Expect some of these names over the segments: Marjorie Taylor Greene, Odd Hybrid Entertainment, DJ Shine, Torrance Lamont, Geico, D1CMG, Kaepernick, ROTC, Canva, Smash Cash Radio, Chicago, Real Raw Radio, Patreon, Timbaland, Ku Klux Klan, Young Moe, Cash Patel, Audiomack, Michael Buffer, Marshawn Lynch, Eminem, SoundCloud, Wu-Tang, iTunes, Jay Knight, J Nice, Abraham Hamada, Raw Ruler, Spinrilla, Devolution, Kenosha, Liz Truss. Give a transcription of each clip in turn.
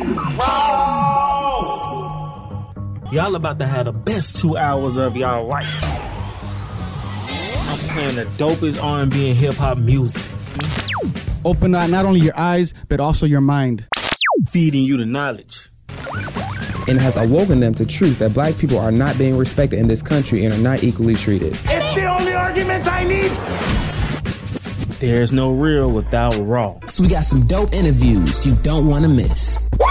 Raw! Y'all about to have the best 2 hours of y'all life. I'm playing the dopest R&B and hip-hop music. Open up not only your eyes, but also your mind. Feeding you the knowledge. And has awoken them to truth that black people are not being respected in this country and are not equally treated. It's the only argument I need. There's no real without raw. So we got some dope interviews you don't want to miss. Woo!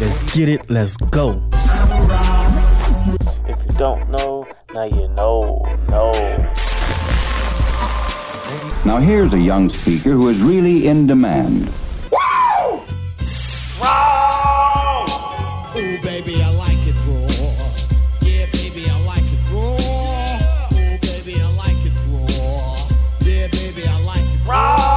Let's get it. Let's go. If you don't know, now you know. Now here's a young speaker who is really in demand. Woo! Raw! Ooh, baby, I like it raw. Yeah, baby, I like it raw. Ooh, baby, I like it raw. Yeah, baby, I like it raw.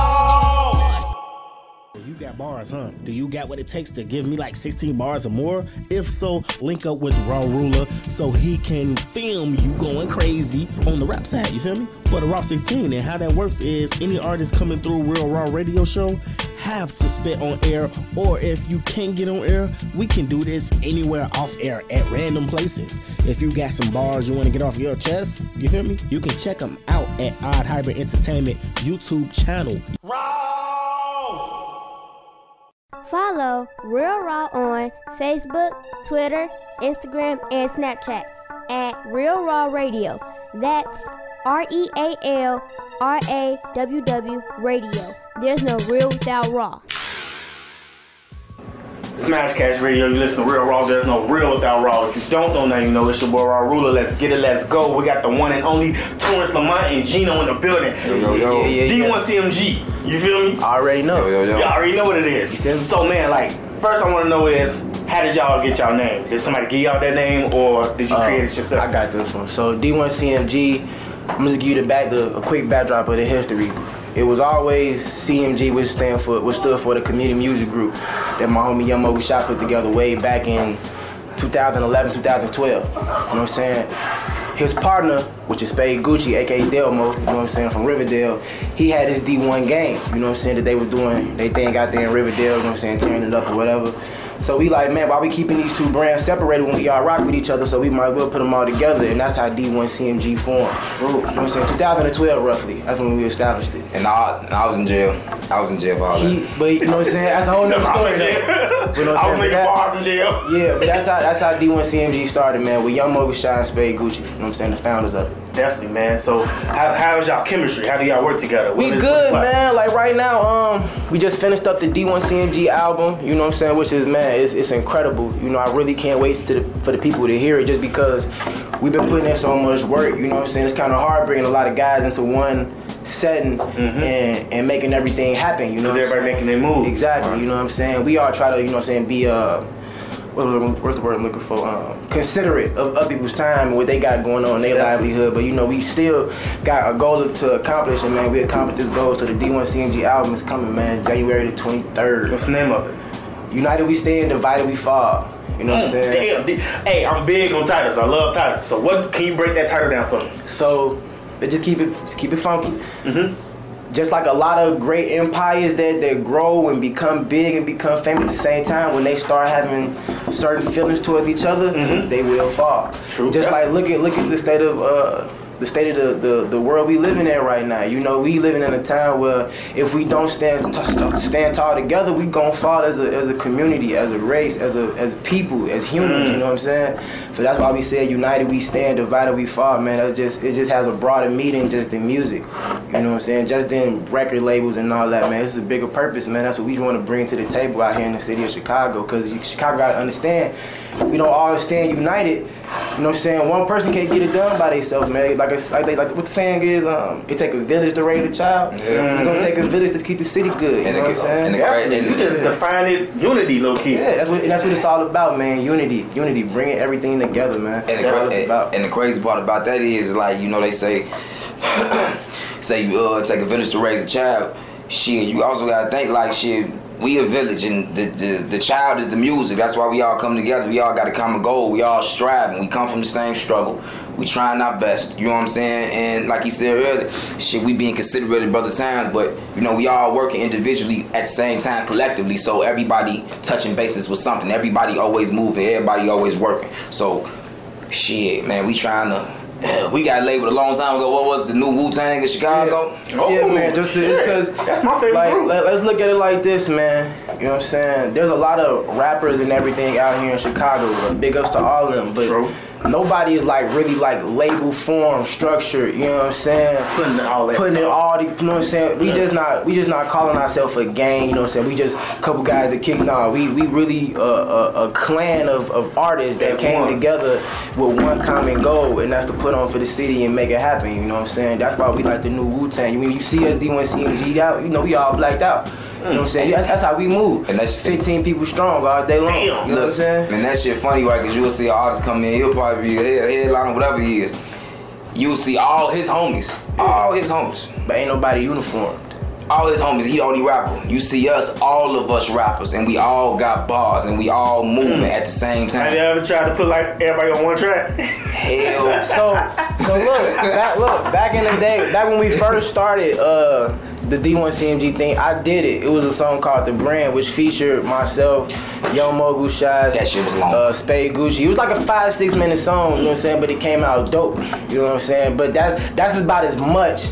You got bars, huh? Do you got what it takes to give me like 16 bars or more? If so, link up with Raw Ruler so he can film you going crazy on the rap side, you feel me? For the Raw 16, and how that works is any artist coming through Real Raw Radio show have to spit on air, or if you can't get on air, we can do this anywhere off air at random places. If you got some bars you want to get off your chest, you feel me? You can check them out at Odd Hybrid Entertainment YouTube channel. Raw! Follow Real Raw on Facebook, Twitter, Instagram, and Snapchat at Real Raw Radio. That's RealRaw Radio. There's no real without raw. Smash Cash Radio, you listen to Real Raw. There's no real without raw. If you don't know, now you know. It's your boy Raw Ruler. Let's get it, let's go. We got the one and only Torrance Lamont and Gino in the building. Yo. D1CMG. You feel me? I already know. Yo. Y'all already know what it is. So man, like, first I want to know is, how did y'all get y'all name? Did somebody give y'all that name, or did you create it yourself? I got this one. So D1CMG. I'm just give you a quick backdrop of the history. It was always CMG, which stood for the Community Music Group that my homie Young Moe shot put together way back in 2011, 2012. You know what I'm saying? His partner, which is Spade Gucci, aka Delmo, you know what I'm saying, from Riverdale, he had his D1 game, you know what I'm saying, that they were doing. They thing out there in Riverdale, you know what I'm saying, tearing it up or whatever. So we like, man, why we keeping these two brands separated when we all rock with each other, so we might as well put them all together, and that's how D1CMG formed. You know what I'm saying? 2012 roughly, that's when we established it. And I was in jail. I was in jail for all that. But you know what I'm saying? That's a whole nother story. You know what I'm saying? I was making bars in jail. Yeah, but that's how D1CMG started, man, with Young Moe, Shine, Spade, Gucci. You know what I'm saying? The founders of it. Definitely, man. So how is y'all chemistry? How do y'all work together? We good, man. Like right now, we just finished up the D1CMG album, you know what I'm saying, which is, man, it's incredible. You know, I really can't wait for the people to hear it, just because we've been putting in so much work, you know what I'm saying? It's kind of hard bringing a lot of guys into one setting and making everything happen, you know what I'm saying? Because everybody making their move. Exactly, you know what I'm saying? We all try to, you know what I'm saying, be what's the word I'm looking for? Considerate of other people's time and what they got going on in their livelihood. But, you know, we still got a goal to accomplish, and, man, we accomplished this goal. So the D1CMG album is coming, man, January the 23rd. What's the name of it? United We Stand, Divided We Fall. You know what I'm saying? Damn. Hey, I'm big on titles. I love titles. So what, can you break that title down for me? So, just keep it funky. Just like a lot of great empires that grow and become big and become famous at the same time, when they start having certain feelings towards each other, they will fall. True. Just like look at the state of the world we living in right now. You know, we living in a time where if we don't stand tall together, we gonna fall as a community, as a race, as people, as humans. You know what I'm saying? So that's why we said united we stand, divided we fall. Man, it just has a broader meaning just in music. You know what I'm saying? Just in record labels and all that. Man, this is a bigger purpose. Man, that's what we want to bring to the table out here in the city of Chicago. Because Chicago gotta understand, if we don't all stand united, you know what I'm saying, one person can't get it done by themselves, man. Like what the saying is, it take a village to raise a child. It's gonna take a village to keep the city good. You know what I'm saying? You just define it, unity, low key. Yeah, that's what it's all about, man. Unity, bringing everything together, man. And the crazy part about that is, like, you know, they say you take a village to raise a child. Shit, you also gotta think, like, shit, we a village, and the child is the music. That's why we all come together. We all got a common goal. We all striving. We come from the same struggle. We trying our best. You know what I'm saying? And like he said earlier, shit, we being considerate of brother times, but you know, we all working individually at the same time collectively. So everybody touching bases with something. Everybody always moving. Everybody always working. So shit, man, we trying to. We got labeled a long time ago. What was the new Wu-Tang in Chicago? Yeah, man. It's because that's my favorite group. Let's look at it like this, man. You know what I'm saying? There's a lot of rappers and everything out here in Chicago. Like, big ups to all of them, but nobody is like really like label form structured. You know what I'm saying? Putting in all the. You know what I'm saying? We just not calling ourselves a gang. You know what I'm saying? We just a couple guys that kick. Nah, we really a clan of artists that came together with one common goal, and that's to put on for the city and make it happen. You know what I'm saying? That's why we like the new Wu-Tang. When you see us D1CMG out, you know we all blacked out. You know what I'm saying? That's how we move. And that's 15 people strong all day long. Damn. You know what I'm saying? And that shit funny, right? Because you'll see an artist come in, he'll probably be a headliner, whatever he is. You'll see all his homies. All his homies. But ain't nobody uniformed. All his homies, he the only rapper. You see us, all of us rappers, and we all got bars, and we all moving at the same time. Have you ever tried to put like everybody on one track? Hell. So look, back in the day, back when we first started the D1CMG thing, I did it. It was a song called The Brand, which featured myself, Young Moe, Shy. That shit was long. Spade Gucci. It was like a 5-6 minute song, you know what I'm saying? But it came out dope, you know what I'm saying? But that's about as much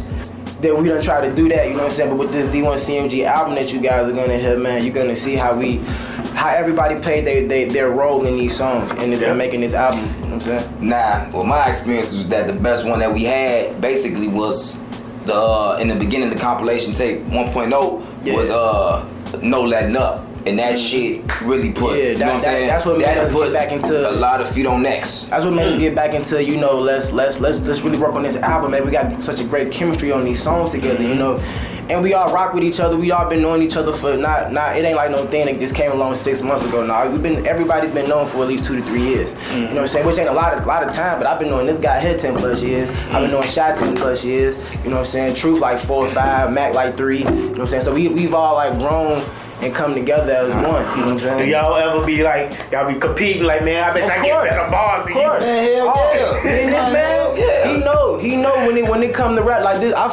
that we done try to do that, you know what I'm saying? But with this D1CMG album that you guys are gonna hear, man, you're gonna see how everybody played their role in these songs and in making this album, you know what I'm saying? Nah, well, my experience was that the best one that we had basically was the in the beginning, the compilation tape 1.0 was No Letting Up. And that shit really put, you know what I'm saying? That's what made us get back into a lot of feet on necks. That's what made us get back into, you know, let's really work on this album, man. We got such a great chemistry on these songs together, you know. And we all rock with each other. We all been knowing each other for not. It ain't like no thing that just came along 6 months ago. Nah, everybody's been known for at least 2 to 3 years. You know what I'm saying? Which ain't a lot of time, but I've been knowing this guy here 10+ years. I've been knowing Shy 10+ years. You know what I'm saying? Truth like 4 or 5, Mac like 3. You know what I'm saying? So we've all like grown and come together as one, you know what I'm saying? Do y'all ever be like, y'all be competing like, man, I bet y'all get better bars than you? Of course, hell yeah. And this man, he know when it come to rap like this, I'm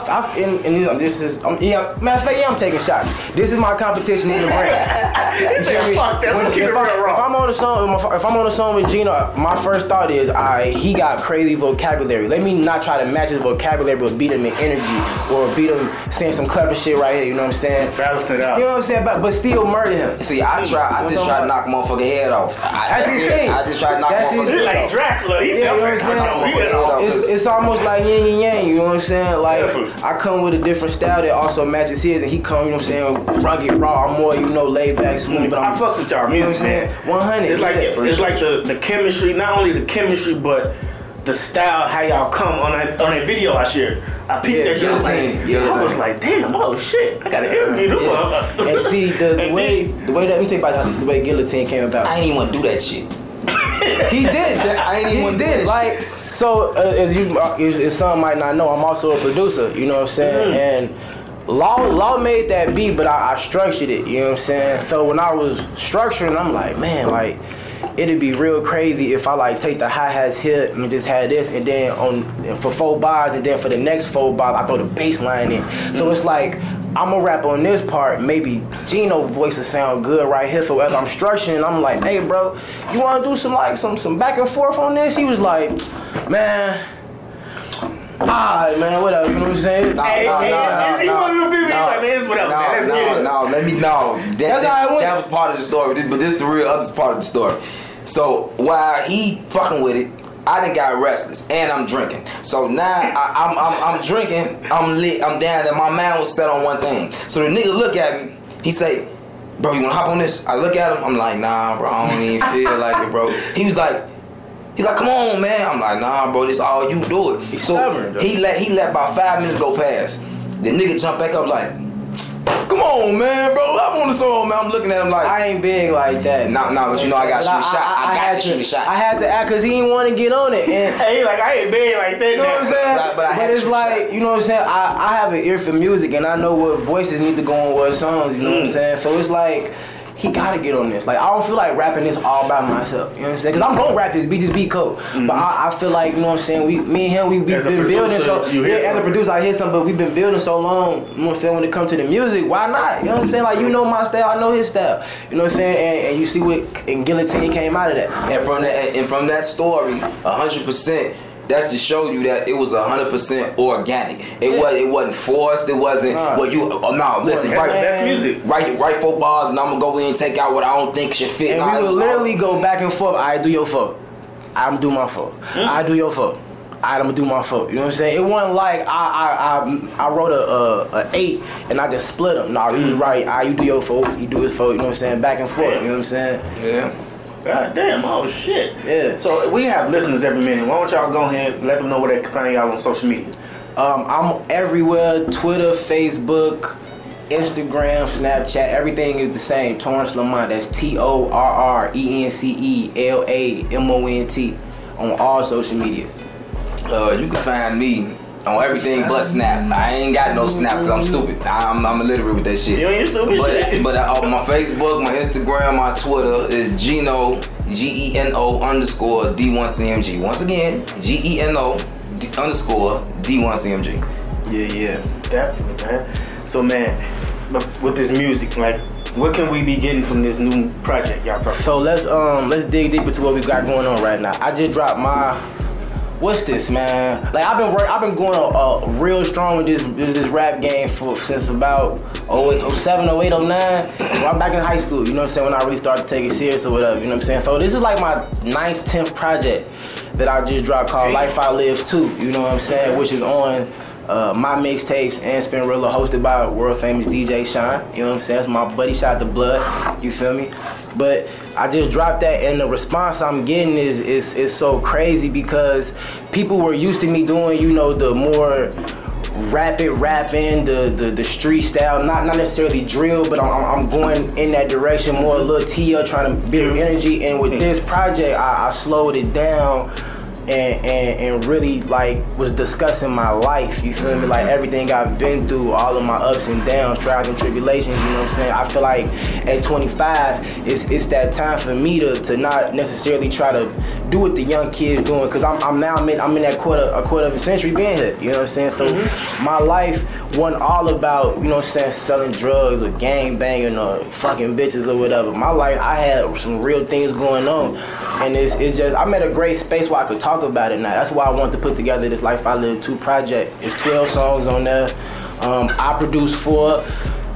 taking shots. This is my competition in the brand. If I'm on a song with Gino, my first thought is, he got crazy vocabulary. Let me not try to match his vocabulary, but beat him in energy or beat him saying some clever shit right here, you know what I'm saying? Balance it out. You know what I'm saying? But still murder him. See, I just try to knock motherfucking head off. That's his thing. I just try to knock motherfucking head off. Like Dracula. He's you know what I'm saying? It's almost like yin and yang, you know what I'm saying? Like, I come with a different style that also matches his, and he come, you know what I'm saying, rugged, raw. I'm more, laid back, smooth. But I fucks with y'all music, man. 100. It's like the chemistry, not only the chemistry, but the style, how y'all come on that video I shared. I peeped that shit. I was like, damn, oh shit, I gotta interview them. And see the way Guillotine came about. I ain't even want to do that shit. He did. I ain't even want to do that. Like, so as some might not know, I'm also a producer. You know what I'm saying? Mm-hmm. And Law made that beat, but I structured it. You know what I'm saying? So when I was structuring, I'm like, man, like, it'd be real crazy if I like take the hi-hats here and just had this, and then for 4 bars, and then for the next 4 bars I throw the bass line in. So it's like I'm gonna rap on this part. Maybe Gino voice will sound good right here. So as I'm structuring, I'm like, hey bro, you wanna do some back and forth on this? He was like, man. Alright, man, whatever, you know what I'm saying? That was part of the story, but this is the real other part of the story. So, while he fucking with it, I done got restless, and I'm drinking. So now I'm drinking, I'm lit, I'm down, and my mind was set on one thing. So the nigga look at me, he say, bro, you wanna hop on this? I look at him, I'm like, nah, bro, I don't even feel like it, bro. He was like, come on, man. I'm like, nah, bro, this all you do it. He's so stubborn, he let about 5 minutes go past. The nigga jump back up like, come on, man, bro. I want the song, man, I'm looking at him like, I ain't big like that. Nah, but you know I got to shoot a shot. I got to shoot a shot. I had to act because he didn't want to get on it. And he like, I ain't big like that. You know what I'm saying? But it's like, you know what I'm saying? I have an ear for music and I know what voices need to go on what songs, you know what I'm saying? So it's like, he gotta get on this. Like, I don't feel like rapping this all by myself. You know what I'm saying? Because I'm gonna rap this beat, this beat code. Mm-hmm. But I feel like, you know what I'm saying, we've been building so, as a producer I hear something, but we've been building so long, you know what I'm saying, when it comes to the music, why not? You know what I'm saying? Like, you know my style, I know his style. You know what I'm saying? And you see what and Guillotine came out of that. And from that story, 100%. That's to show you that it was 100% organic. It wasn't forced. It wasn't. Listen. That's music. Right footballs, and I'm gonna go in and take out what I don't think should fit. And we will literally go back and forth. I do your fuck. I'm do my fuck. I do your fuck. I'm gonna do my fuck. You know what I'm saying? It wasn't like I wrote a 8 and I just split them. Nah, you right. You do your fuck. You do his fuck. You know what I'm saying? Back and forth. You know what I'm saying? Yeah. God damn, oh shit. Yeah. So we have listeners every minute. Why don't y'all go ahead and let them know where they can find y'all on social media? I'm everywhere, Twitter, Facebook, Instagram, Snapchat, everything is the same. Torrance Lamont, that's TorrenceLamont on all social media. You can find me on everything but Snap. I ain't got no Snap because I'm stupid. I'm illiterate with that shit. You ain't stupid shit. But my Facebook, my Instagram, my Twitter is Gino, Geno _ D1CMG. Once again, Geno _ D1CMG. Yeah. Definitely, man. So, man, with this music, like, what can we be getting from this new project y'all talking about? So let's dig deep into what we got going on right now. I just dropped my... What's this, man? Like, I've been going real strong with this rap game since about 07, 08, 09. I'm back in high school, you know what I'm saying, when I really started to take it serious or whatever, you know what I'm saying? So this is like my 9th, 10th project that I just dropped called Life I Live 2, you know what I'm saying, which is on my mixtapes and Spinrilla, hosted by world famous DJ Shine, you know what I'm saying? That's my buddy, shout out to Blood, you feel me? But I just dropped that, and the response I'm getting is so crazy because people were used to me doing, you know, the more rapid rapping, the street style, not necessarily drill, but I'm going in that direction more, a little TL, trying to build energy. And with this project, I slowed it down and really like was discussing my life, you feel me? Like everything I've been through, all of my ups and downs, trials and tribulations, you know what I'm saying? I feel like at 25, it's that time for me to not necessarily try to do what the young kids doing, because I'm now in that quarter of a century being here, you know what I'm saying? So my life wasn't all about, you know what I'm saying, selling drugs or gang banging or fucking bitches or whatever. My life, I had some real things going on, and it's just, I'm at a great space where I could talk about it now. That's why I wanted to put together this Life I Live 2 project. It's 12 songs on there. I produced 4.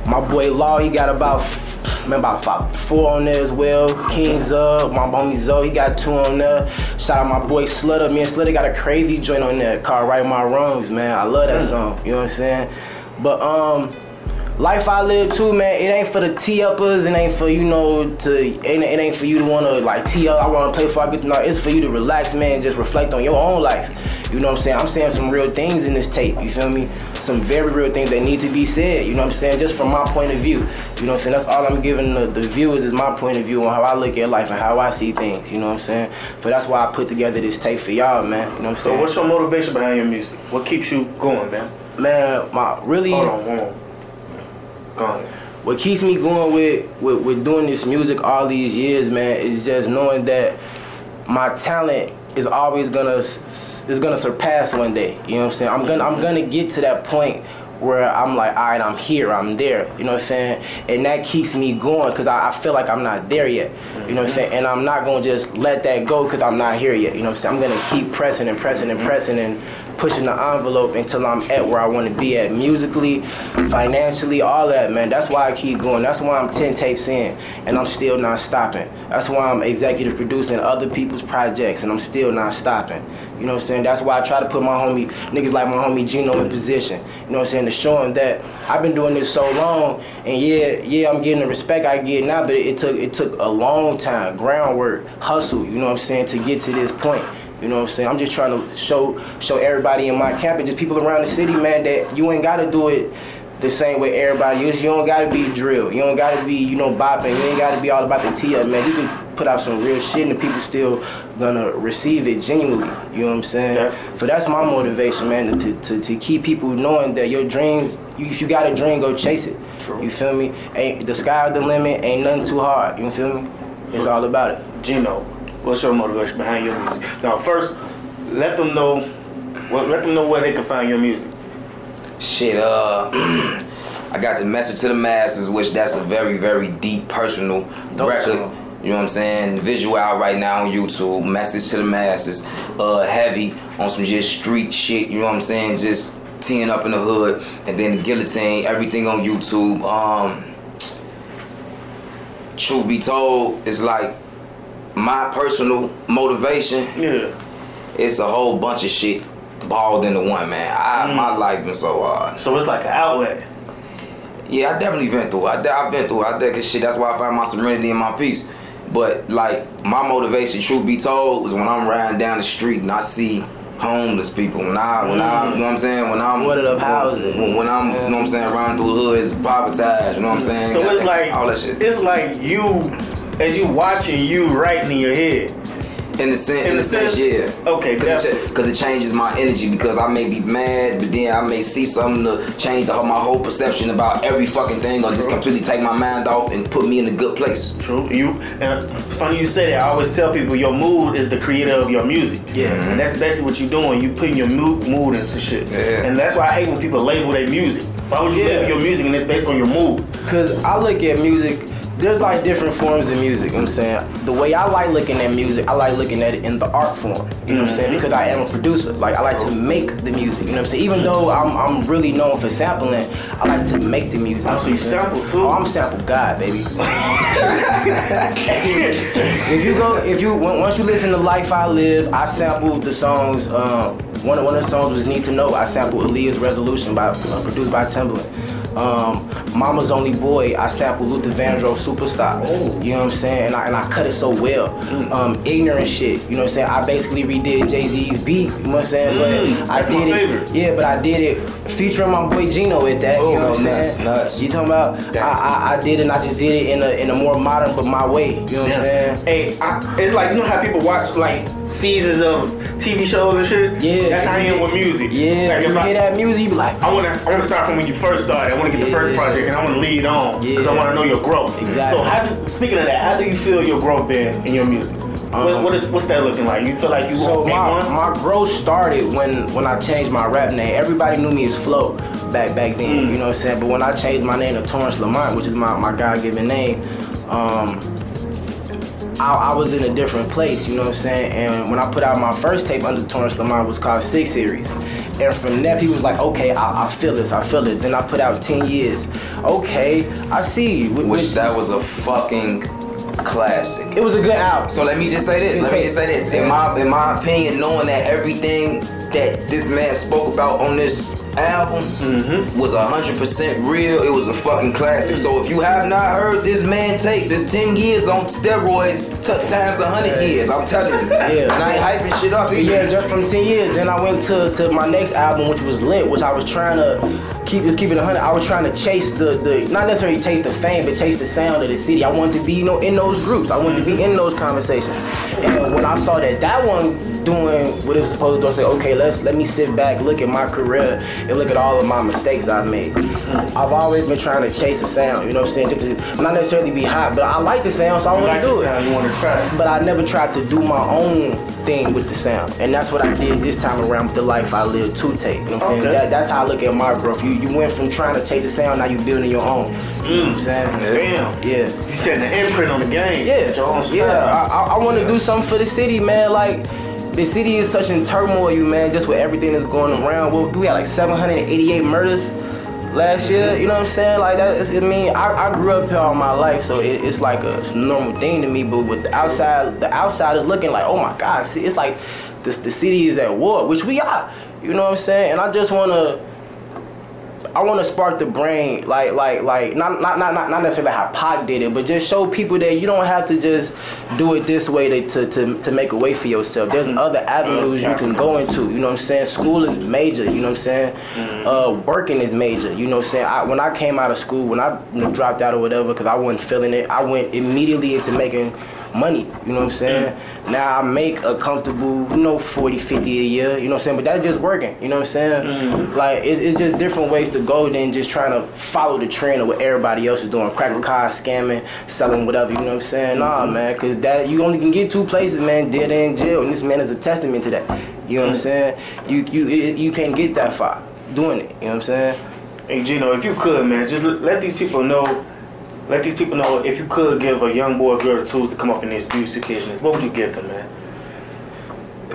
My boy Law, he got about 4 on there as well. Kings Up, my homie Zoe, he got 2 on there. Shout out my boy Slutter. Me and Slutter got a crazy joint on there called Right My Wrongs, man. I love that song, you know what I'm saying? But Life I Live 2, man, it ain't for the T-uppers, it ain't for, you know, it ain't for you to want to, like, T-up, I want to play for, I get, no, it's for you to relax, man, just reflect on your own life, you know what I'm saying? I'm saying some real things in this tape, you feel me? Some very real things that need to be said, you know what I'm saying? Just from my point of view, you know what I'm saying? That's all I'm giving the viewers is my point of view on how I look at life and how I see things, you know what I'm saying? So that's why I put together this tape for y'all, man, you know what I'm saying? So what's your motivation behind your music? What keeps you going, man? Man, hold on. What keeps me going with doing this music all these years, man, is just knowing that my talent is always gonna surpass one day. You know what I'm saying? I'm gonna get to that point where I'm like, all right, I'm here, I'm there. You know what I'm saying? And that keeps me going because I feel like I'm not there yet. You know what I'm saying? And I'm not gonna just let that go because I'm not here yet. You know what I'm saying? I'm gonna keep pressing and pushing the envelope until I'm at where I want to be at musically, financially, all that, man. That's why I keep going. That's why I'm 10 tapes in and I'm still not stopping. That's why I'm executive producing other people's projects and I'm still not stopping. You know what I'm saying? That's why I try to put my homie, niggas like my homie Gino in position. You know what I'm saying? To show him that I've been doing this so long and yeah, I'm getting the respect I get now, but it took a long time, groundwork, hustle, you know what I'm saying, to get to this point. You know what I'm saying? I'm just trying to show everybody in my camp and just people around the city, man, that you ain't got to do it the same way everybody uses. You don't gotta be drill. You don't gotta be, you know, bopping. You ain't gotta be all about the tee up, man. You can put out some real shit and people still gonna receive it genuinely. You know what I'm saying? Yeah. So that's my motivation, man, to keep people knowing that your dreams, if you got a dream, go chase it. True. You feel me? Ain't the sky's the limit, ain't nothing too hard. You feel me? So it's all about it. Gino, what's your motivation behind your music? Now first, let them know where they can find your music. Shit, I got the Message to the Masses, which that's a very, very deep personal record. You know what I'm saying? Visual out right now on YouTube. Message to the Masses. Heavy on some just street shit. You know what I'm saying? Just teeing up in the hood, and then the Guillotine. Everything on YouTube. Truth be told, it's like my personal motivation. Yeah. It's a whole bunch of shit balled into one, man. My life been so hard. So it's like an outlet. Yeah, I definitely vent through. I think shit. That's why I find my serenity and my peace. But like my motivation, truth be told, is when I'm riding down the street and I see homeless people. When I, you know what I'm saying? When I'm boarded up houses. When I'm, you know what I'm saying? Riding through the hood, it's povertized. You know what I'm saying? So it's like all that shit. It's like you, as you watching, you writing in your head. In a sense, yeah. Okay, because it changes my energy, because I may be mad, but then I may see something to change my whole perception about every fucking thing, or just completely take my mind off and put me in a good place. True. And funny you say that. I always tell people your mood is the creator of your music. Yeah. Mm-hmm. And that's basically what you're doing. You putting your mood into shit. Yeah. And that's why I hate when people label their music. Why would you label your music and it's based on your mood? Because I look at music. There's like different forms of music, you know what I'm saying? The way I like looking at music, I like looking at it in the art form, you know what I'm saying? Because I am a producer. Like, I like to make the music, you know what I'm saying? Even though I'm really known for sampling, I like to make the music. Oh, so you sample too? Oh, I'm sample God, baby. Once you listen to Life I Live, I sampled the songs, one of the songs was Need to Know. I sampled Aaliyah's Resolution, produced by Timbaland. Mama's Only Boy, I sampled Luther Vandross, Superstar. Oh. You know what I'm saying? And I cut it so well. Ignorant shit, you know what I'm saying? I basically redid Jay-Z's beat, you know what I'm saying? But I did it. Yeah, but I did it featuring my boy Gino at that. Oh, you know what I'm saying? Nuts. You talking about? I did it, and I just did it in a more modern but my way. You know what I'm saying? Hey, it's like, you know how people watch like seasons of TV shows and shit? Yeah. That's how you end with music. Yeah. Like, if you hear that music, you be like, I want to start from when you first started. I want to get the first project, and I want to lead on because I want to know your growth. Exactly. So, speaking of that, how do you feel your growth been in your music? What's that looking like? You feel like you want to make one? My growth started when I changed my rap name. Everybody knew me as Flo back then, you know what I'm saying? But when I changed my name to Torrance Lamont, which is my God-given name, I was in a different place, you know what I'm saying? And when I put out my first tape under Torrance Lamont, it was called 6 Series. And from that, he was like, okay, I feel it. Then I put out 10 Years. Okay, I see. Which that was a fucking classic. It was a good album. So let me just say this. In my opinion, knowing that everything that this man spoke about on this album was 100% real. It was a fucking classic. So if you have not heard this man tape, it's 10 years on steroids times 100 years. I'm telling you. Yeah. And I ain't hyping shit up either. Yeah, just from 10 years. Then I went to my next album, which was Lit, which I was trying to keep it 100. I was trying to chase the not necessarily chase the fame, but chase the sound of the city. I wanted to be, you know, in those groups. I wanted to be in those conversations. And when I saw that one doing what it was supposed to do, I said, okay, let me sit back, look at my career, and look at all of my mistakes I've made. I've always been trying to chase a sound, you know what I'm saying? Just to not necessarily be hot, but I like the sound, so I want to do it. You want to try. But I never tried to do my own thing with the sound, and that's what I did this time around with the Life I Live 2 tape. You know what I'm saying? That's how I look at my growth. You went from trying to chase the sound, now you building your own. You know what I'm saying? Damn. Yeah. You setting an imprint on the game. Yeah. Your own style. Yeah. I want to do something for the city, man. Like, the city is such in turmoil, man, just with everything that's going around. We had like 788 murders last year, you know what I'm saying? Like, I grew up here all my life, so it's like a normal thing to me, but with the outside is looking like, oh my God, it's like the city is at war, which we are, you know what I'm saying? And I just want to I want to spark the brain, like not necessarily how Pac did it, but just show people that you don't have to just do it this way to make a way for yourself. There's other avenues you can go into. You know what I'm saying? School is major. You know what I'm saying? Working is major. You know what I'm saying? When I came out of school, when I dropped out or whatever, because I wasn't feeling it, I went immediately into making money, you know what I'm saying? Now I make a comfortable, you know, 40, 50 a year, you know what I'm saying? But that's just working, you know what I'm saying? Like, it's just different ways to go than just trying to follow the trend of what everybody else is doing, cracking cars, scamming, selling whatever, you know what I'm saying? Nah, man, because that you only can get two places, man, dead and jail, and this man is a testament to that, you know what I'm saying? You can't get that far doing it, you know what I'm saying? Hey, Gino, if you could, man, just let these people know. Let these people know, if you could give a young boy or girl the tools to come up in this music business, what would you give them, man?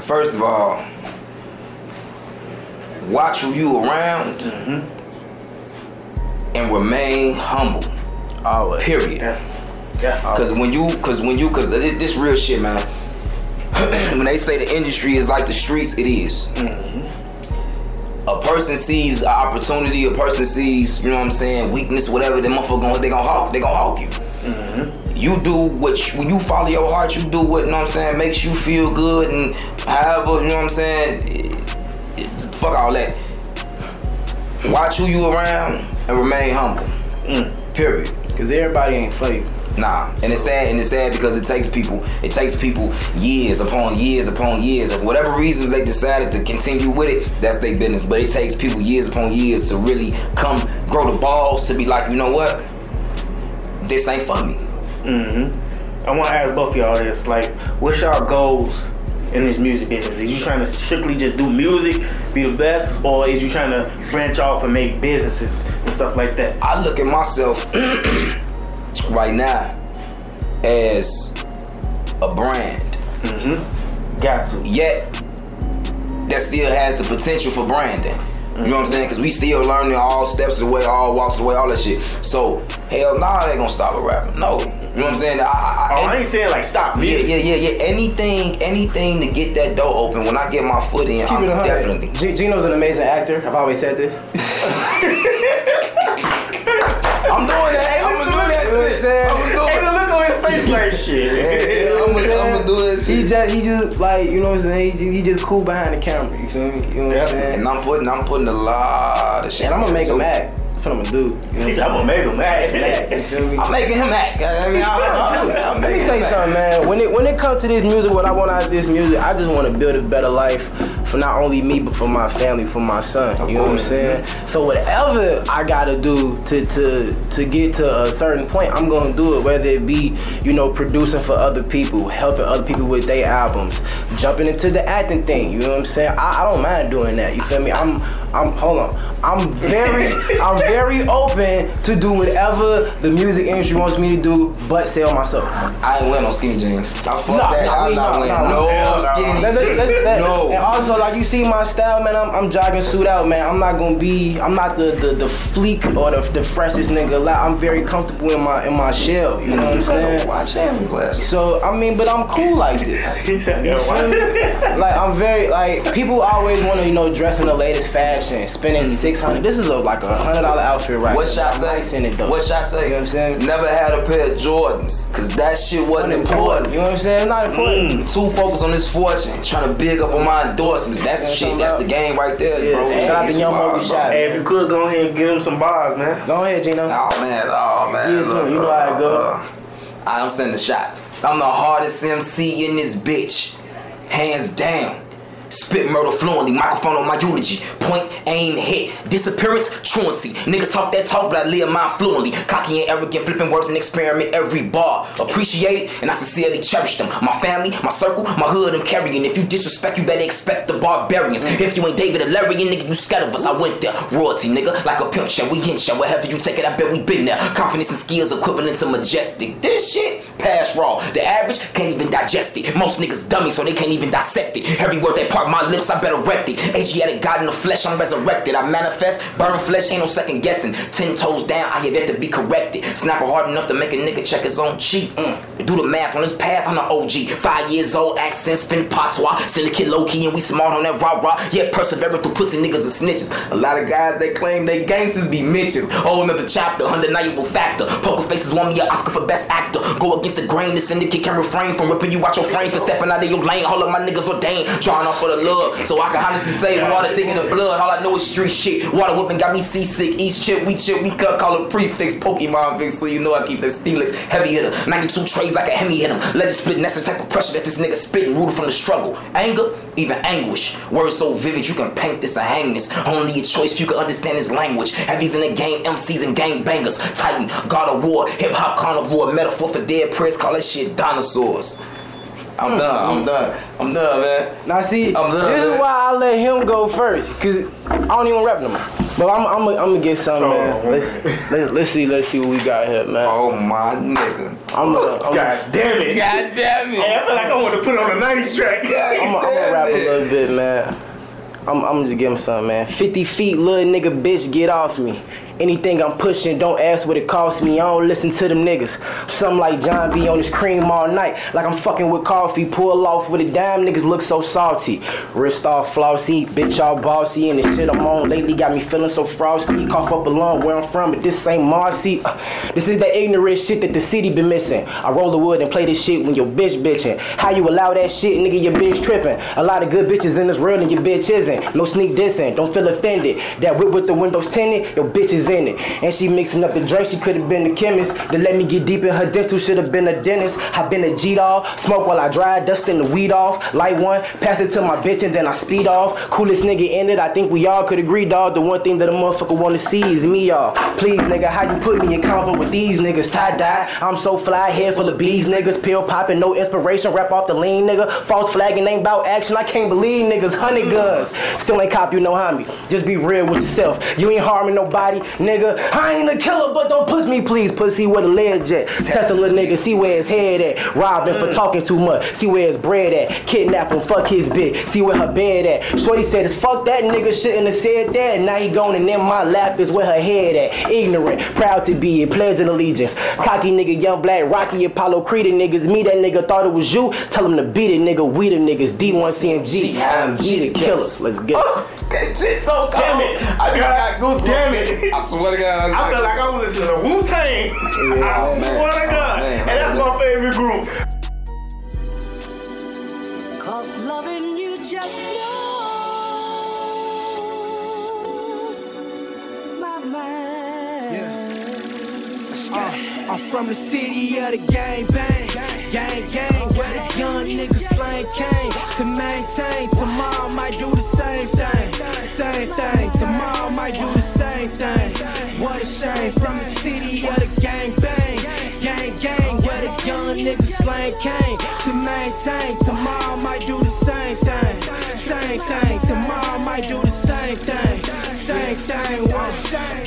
First of all, watch who you around and remain humble. Always. Period. Yeah. Because when this real shit, man. When they say the industry is like the streets, it is. A person sees an opportunity, a person sees, you know what I'm saying, weakness, whatever, that motherfucker, they gonna hawk you. You do when you follow your heart, you do what, you know what I'm saying, makes you feel good and however, you know what I'm saying, fuck all that. Watch who you around and remain humble, period. Because everybody ain't for you. Nah, and it's sad because it takes people years upon years. For whatever reasons they decided to continue with it, that's their business. But it takes people years upon years to really come, grow the balls to be like, you know what? This ain't for me. I want to ask both of y'all this. Like, what's y'all goals in this music business? Is you trying to strictly just do music, be the best, or is you trying to branch off and make businesses and stuff like that? I look at myself right now as a brand. Got to. Yet that still has the potential for branding. You know what I'm saying? Because we still learning all steps of the way, all walks of the way, all that shit. So hell nah, they gonna stop a rapper. No. You know what I'm saying? I ain't saying like stop music. Yeah. Anything to get that door open. When I get my foot in, I'm definitely. Gino's an amazing actor. I've always said this. I'm doing that. I'm gonna do that shit. I'm gonna do it. Hey, look on his face like shit. Yeah, I'm gonna do that shit. He just like, you know what I'm saying? He just cool behind the camera. You feel me? You know what I'm saying? And I'm putting a lot of shit. And I'm gonna make him act. That's what I'm gonna do. You know what I'm gonna make him act. You feel me? I'm making him act. I mean, I'm making him act. Let me say something, man. When it comes to this music, what I want out of this music, I just want to build a better life for not only me, but for my family, for my son. You know what I'm saying? So whatever I gotta do to get to a certain point, I'm gonna do it. Whether it be, you know, producing for other people, helping other people with their albums, jumping into the acting thing. You know what I'm saying? I don't mind doing that. You feel me? I'm very open to do whatever the music industry wants me to do, but sell myself. I ain't wearing no skinny jeans. I'm not wearing no skinny jeans. No. And also, like, you see my style, man, I'm jogging suit out, man. I'm not the fleek or the freshest nigga alive. I'm very comfortable in my shell, you know what I'm saying? Watch hands class. So, I mean, but I'm cool like this. Like, I'm very, like, people always want to, you know, dress in the latest fashion, spending $600. This is a $100 outfit right now. What should I say? You know what I'm saying? Never had a pair of Jordans, cause that shit wasn't important. You know what I'm saying? It's not important. Too focused on this fortune, trying to big up on my endorsements. That's the shit. That's the game right there, bro. Shout out to Young Moe. Hey, if you could go ahead and get him some bars, man. Go ahead, Gino. Oh man. Look, you alright, girl. I'm sending a shot. I'm the hardest MC in this bitch, hands down. Spit murder fluently, microphone on my eulogy. Point, aim, hit, disappearance, truancy. Niggas talk that talk, but I live mine fluently. Cocky and arrogant, flipping words and experiment every bar. Appreciate it, and I sincerely cherish them. My family, my circle, my hood, I'm carrying. If you disrespect, you better expect the barbarians. If you ain't David and Larry, nigga, you scattered us. I went there, royalty, nigga, like a pimp shot. We hint shot, wherever you take it, I bet we been there. Confidence and skills equivalent to majestic. This shit, pass raw. The average can't even digest it. Most niggas dummies, so they can't even dissect it. Every word they my lips, I better wrecked it. Asiatic God in the flesh, I'm resurrected. I manifest, burn flesh, ain't no second guessing. 10 toes down, I have yet to be corrected. Snapper hard enough to make a nigga check his own cheek. Do the math on this path, I'm the OG. 5 years old, accent, spin patois. Syndicate low-key and we smart on that rah-rah. Yet persevering through pussy niggas and snitches. A lot of guys that claim they gangsters be mitches. Whole another chapter, undeniable factor. Poker faces won me an Oscar for best actor. Go against the grain, the syndicate can refrain from ripping you out your frame. For stepping out of your lane, all of my niggas ordained. Drawing off for the love, so I can honestly say water thick in the blood. All I know is street shit. Water whipping got me seasick. Each chip, we cut, call it prefix. Pokemon fix, so you know I keep that Steelix. Heavy hitter, 92 trays like a Hemi hit him. Let it split, and that's the type of pressure that this nigga spitting, rooted from the struggle. Anger, even anguish. Words so vivid, you can paint this or hang this. Only a choice, you can understand his language. Heavies in the game, MCs and gang bangers. Titan, God of War, hip hop carnivore, metaphor for dead press, call that shit dinosaurs. I'm done, man. Now see, this is why I let him go first, cause I don't even rap no more. But I'm gonna get some, man. Let's see what we got here, man. Oh my nigga. God damn it. Hey, I feel like I want to put on a 90s track. I'm gonna rap a little bit, man. I'm just give him some, man. 50 feet, little nigga, bitch, get off me. Anything I'm pushing, don't ask what it cost me. I don't listen to them niggas. Something like John B on his cream all night, like I'm fucking with coffee. Pull off with a dime, niggas look so salty. Wrist all flossy, bitch all bossy. And the shit I'm on lately got me feeling so frosty. Cough up a lung where I'm from, but this ain't Marcy. This is the ignorant shit that the city been missing. I roll the wood and play this shit when your bitch bitching. How you allow that shit, nigga, your bitch tripping. A lot of good bitches in this world and your bitch isn't. No sneak dissing, don't feel offended. That whip with the windows tinted, your bitch is in it. And she mixing up the drinks, she could have been a chemist. To let me get deep in her dental, should have been a dentist. I been a G-Dawg, smoke while I dry, dusting the weed off. Light one, pass it to my bitch and then I speed off. Coolest nigga in it, I think we all could agree, dawg. The one thing that a motherfucker wanna see is me, y'all. Please, nigga, how you put me in convo with these niggas? Tie-dye, I'm so fly, head full of bees, niggas. Pill popping, no inspiration, rap off the lean, nigga. False flagging ain't about action, I can't believe niggas. 100 guns, still ain't cop you no homie. Just be real with yourself, you ain't harming nobody. Nigga, I ain't a killer, but don't push me, please. Pussy with a ledge at. Test a little nigga, see where his head at. Rob him for talking too much, see where his bread at. Kidnap him, fuck his bitch, see where her bed at. Shorty said it's fuck that nigga, shouldn't have said that. Now he gone and in my lap is where her head at. Ignorant, proud to be it, pledge an allegiance. Cocky nigga, young black, Rocky, Apollo Creed niggas. Me, that nigga thought it was you. Tell him to beat it, nigga. We the niggas, D1CMG. IMG the killers. Let's get it. That shit's so cold. Damn it. I got goosebumps. Damn it. I swear to God. I feel like I was listening to Wu-Tang. Yeah, I swear to God. Man, and that's my favorite group. Cause loving you just blows my mind. Yeah. I'm from the city of the gang bang. Gang gang, where the young niggas slang came. To maintain, tomorrow might do the same thing. Same thing, tomorrow might do the same thing. What a shame, from the city of the gang bang. Gang gang, where the young niggas slang came. To maintain, tomorrow might do the same thing. Same thing, tomorrow might do the same thing.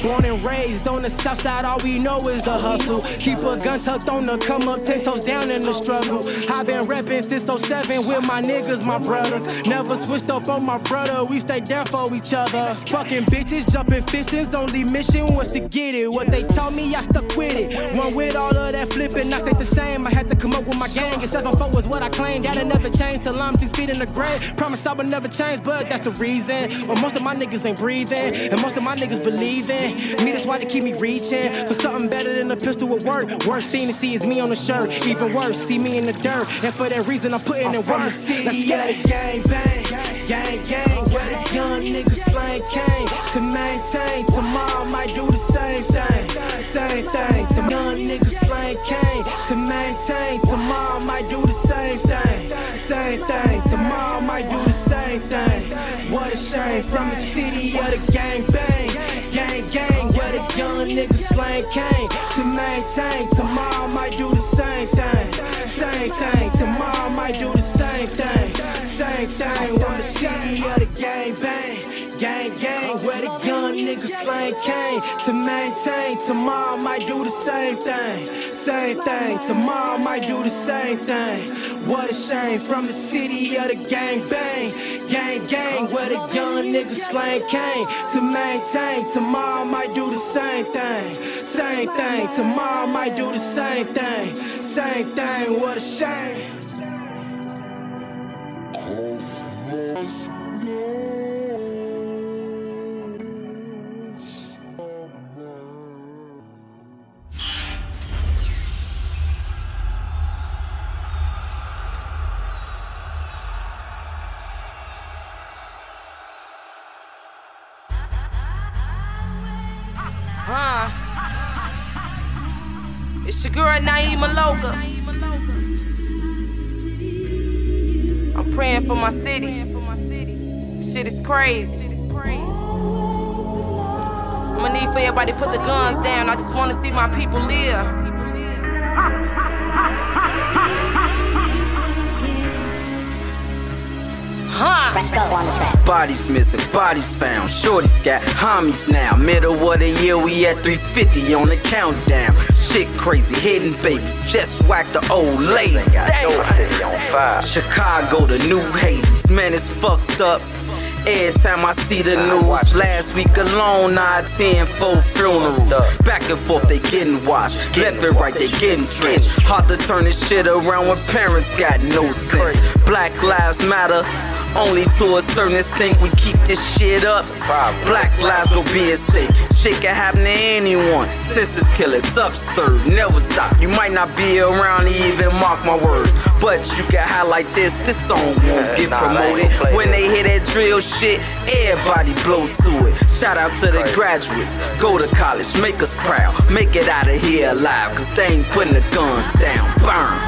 Born and raised on the south side, all we know is the hustle. Keep a gun tucked on the come up, 10 toes down in the struggle. I been reppin' since 07 with my niggas, my brothers. Never switched up on my brother, we stay down for each other. Fucking bitches, jumping fishings, only mission was to get it. What they taught me, I stuck with it. One with all of that flipping, I stayed the same. I had to come up with my gang, and 7-4 was what I claimed. That'll never change till I'm 6 feet in the grave. Promise I will never change, but that's the reason. Well, most of my niggas ain't breathing. And most of my niggas believe in me, that's why they keep me reaching for something better than a pistol at work. Worst thing to see is me on the shirt, even worse, see me in the dirt. And for that reason, I'm putting in work. Let's get it. Gang bang, gang gang, where the young niggas slang came. To maintain, tomorrow might do the same thing. Same thing, to young niggas slang came. To maintain, tomorrow might do the same thing. Same thing, tomorrow might do the same thing. What a shame, from the city of the gang. Gang bang, gang gang, where the young niggas slang came. To maintain, tomorrow might do the same thing. Same thing, tomorrow might do the same thing. Same thing, we're the city of the gang bang. Gang gang, where the young niggas slang came. To maintain, tomorrow might do the same thing. Same thing, tomorrow might do the same thing. What a shame, from the city of the gang bang. Gang gang, where the young niggas slang came. To maintain, tomorrow might do the same thing. Same thing, tomorrow might do the same thing. same thing, what a shame. It's your girl Naima Loga. I'm praying for my city. Shit is crazy. I'ma need for everybody to put the guns down. I just wanna see my people live. Let's go on the track. Bodies missing, bodies found. Shorty's got homies now. Middle of the year, we at 350 on the countdown. Shit crazy, hidden babies, just whack the old lady. Chicago to New Hades, man, it's fucked up. Every time I see the news, last week alone I attend 4 funerals. Back and forth, they getting washed. Left and right, they getting drenched. Hard to turn this shit around when parents got no sense. Black Lives Matter. Only to a certain extent, we keep this shit up. Black lives gon' be at stake. Shit can happen to anyone. Sisters kill, it's absurd. Never stop. You might not be around to even mark my words, but you can highlight this. This song won't get promoted. When they hear that drill shit, everybody blow to it. Shout out to the graduates. Go to college, make us proud. Make it out of here alive, cause they ain't putting the guns down. Burn.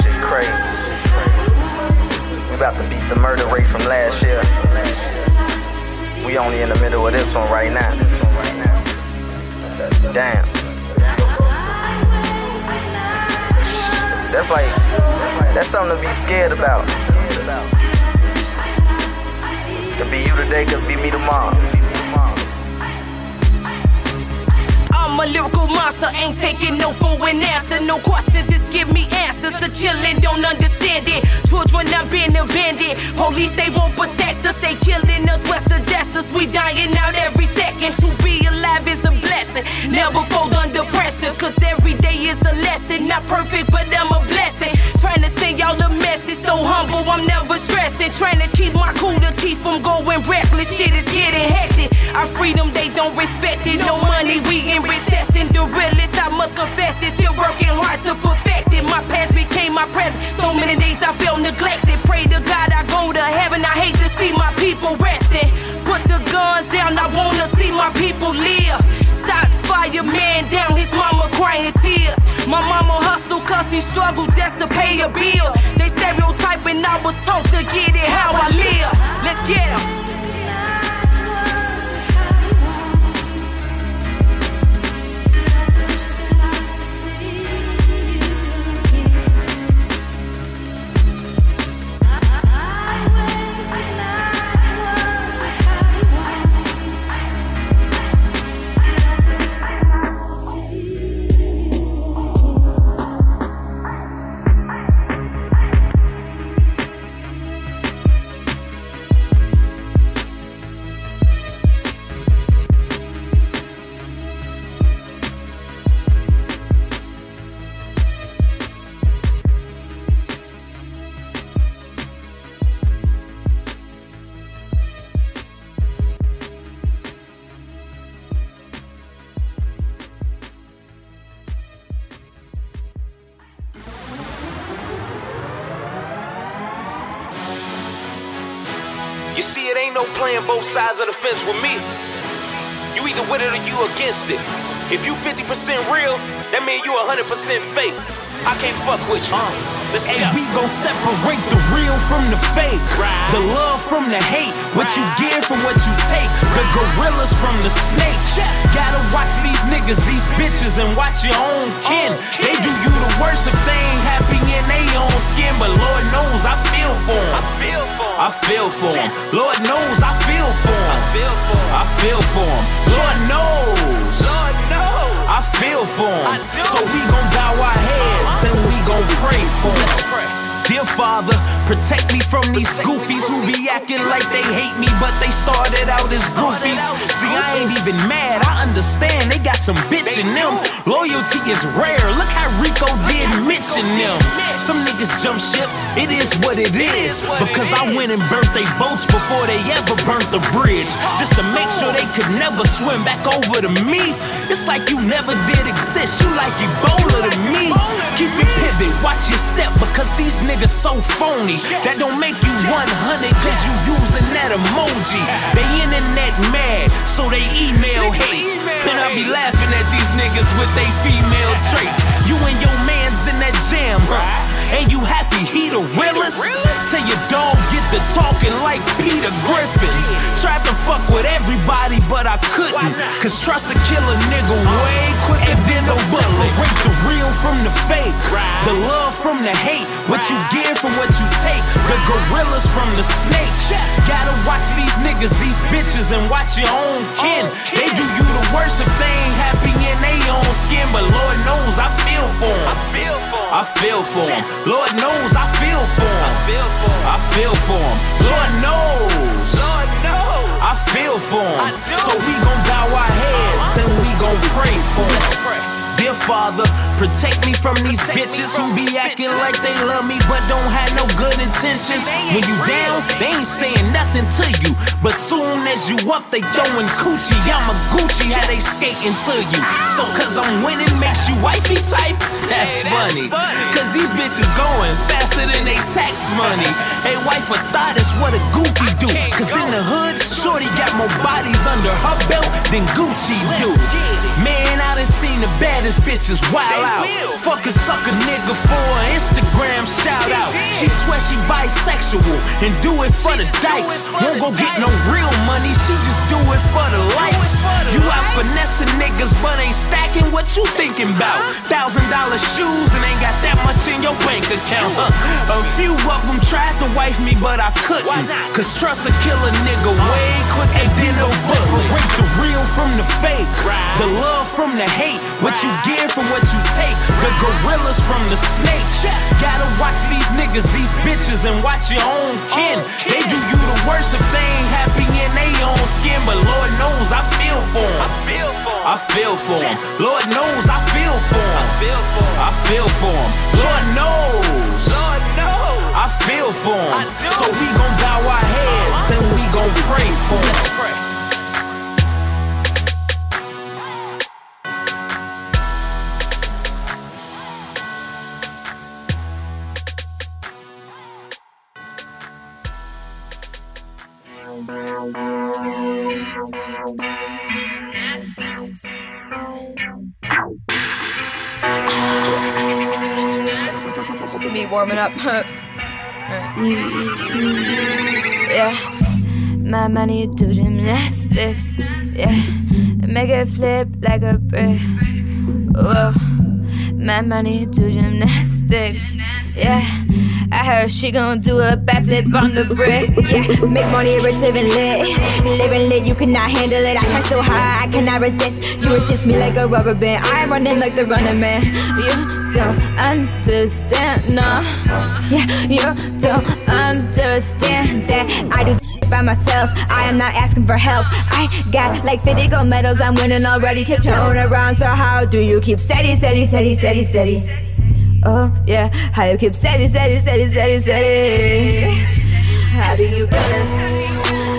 Shit crazy. We about to beat the murder rate from last year. We only in the middle of this one right now. Damn. That's something to be scared about. Could be you today, could be me tomorrow. I'm a lyrical monster, ain't taking no for an answer. No questions, just give me answers. The children don't understand it. Children are being abandoned. Police, they won't protect us. They killing us, West Odessa. We dying out every second. To be alive is a blessing. Never fold under pressure, cause every day is a lesson. Not perfect, but I'm a blessing. Trying to send y'all a message. So humble, I'm never stressing. Trying to keep my cool to keep from going reckless. Shit is getting hectic. Our freedom, they don't respect it. No money, we in recession. The realest, I must confess it. Still working hard to perfect it. My past became my present. So many days I felt neglected. Pray to God I go to heaven. I hate to see my people resting. Put the guns down, I wanna see my people live. Shots fired, man down, his mama crying tears. My mama hustled cause she struggled just to pay a bill. They stereotyping, I was taught to get it how I live. Let's get 'em. Playing both sides of the fence with me. You either with it or you against it. If you 50% real, that means you 100% fake. I can't fuck with you. Let's and stop. We gon' separate the real from the fake, right. The love from the hate, what right. You give from what you take, right. The gorillas from the snakes. Yes. Gotta watch these niggas, these bitches, and watch your own kin. They do you the worst if they ain't happy in they own skin, but Lord knows I feel for them. I feel for him. Yes. Lord knows I feel for him. I feel for him. Lord knows. I feel for him. So we gon' bow our heads and we gon' pray for him. Dear Father, protect me from these goofies who be acting like they hate me, but they started out as goofies. See, I ain't even mad, I understand they got some bitch in them. Loyalty is rare, look how Rico did mention them. Some niggas jump ship, it is what it is, because I went and burnt they boats before they ever burnt the bridge, just to make sure they could never swim back over to me. It's like you never did exist, you like Ebola to me. Keep your pivot, watch your step, because these niggas so phony. That don't make you 100 cause you using that emoji. They internet mad, so they email hate. Then I be laughing at these niggas with they female traits. You and your man's in that jam, bro. And you happy he the realest? Till your dog get the talking like Peter Griffins. Tried to fuck with everybody, but I couldn't, cause trust a killer nigga way quicker than a bullet. Break the real from the fake, the love from the hate, what you give from what you take, the gorillas from the snakes. Gotta watch these niggas, these bitches, and watch your own kin. They do you the worst if they ain't happy in they own skin. But Lord knows I feel for them, I feel for them. Lord knows I feel for him. I feel for him. Lord knows. I feel for him. So we gon' bow our heads and we gon' pray for him. Dear Father, protect me from these bitches who be acting like they love me but don't have no good intentions. When you down, they ain't saying nothing to you, but soon as you up, they throwing coochie. I'm a Gucci, how they skating to you. So cause I'm winning makes you wifey type? That's funny, cause these bitches going faster than they tax money. Hey, wife or thought is what a goofy do, cause in the hood, shorty got more bodies under her belt than Gucci do. Man, I done seen the bad this bitch is wild out. Fuck a sucker nigga for an Instagram shout out. She swear she bisexual and do it for the dykes. Won't go get no real money, she just do it for the likes. You out finessing niggas but ain't stacking, what you thinking about? $1,000 shoes and ain't got that much in your bank account. A few of them tried to wife me but I couldn't, cause trust a killer nigga way quicker than no bullet. Break the real from the fake, the love from the hate, what you give from what you take, the gorillas from the snakes. Gotta watch these niggas, these bitches, and watch your own kin. They do you the worst if they ain't happy in they own skin. But Lord knows I feel for them, I feel for them. Lord knows I feel for them, I feel for them. Lord knows I feel for them. So we gon' bow our heads and we gon' pray for them. Me warming up, huh? Yeah. My money do gymnastics. Yeah. Make it flip like a brick. Whoa. My money do gymnastics. Yeah. I heard she gon' do a backflip on the brick. Yeah, make money rich, living lit. Living lit, you cannot handle it. I try so hard, I cannot resist. You resist me like a rubber band. I'm running like the running man. You don't understand, no. Yeah, you don't understand that I do this by myself. I am not asking for help. I got like 50 gold medals. I'm winning already. Tiptoeing around, so how do you keep steady, steady, steady, steady, steady? Oh yeah, how you keep steady, steady, steady, steady, steady? How do you balance?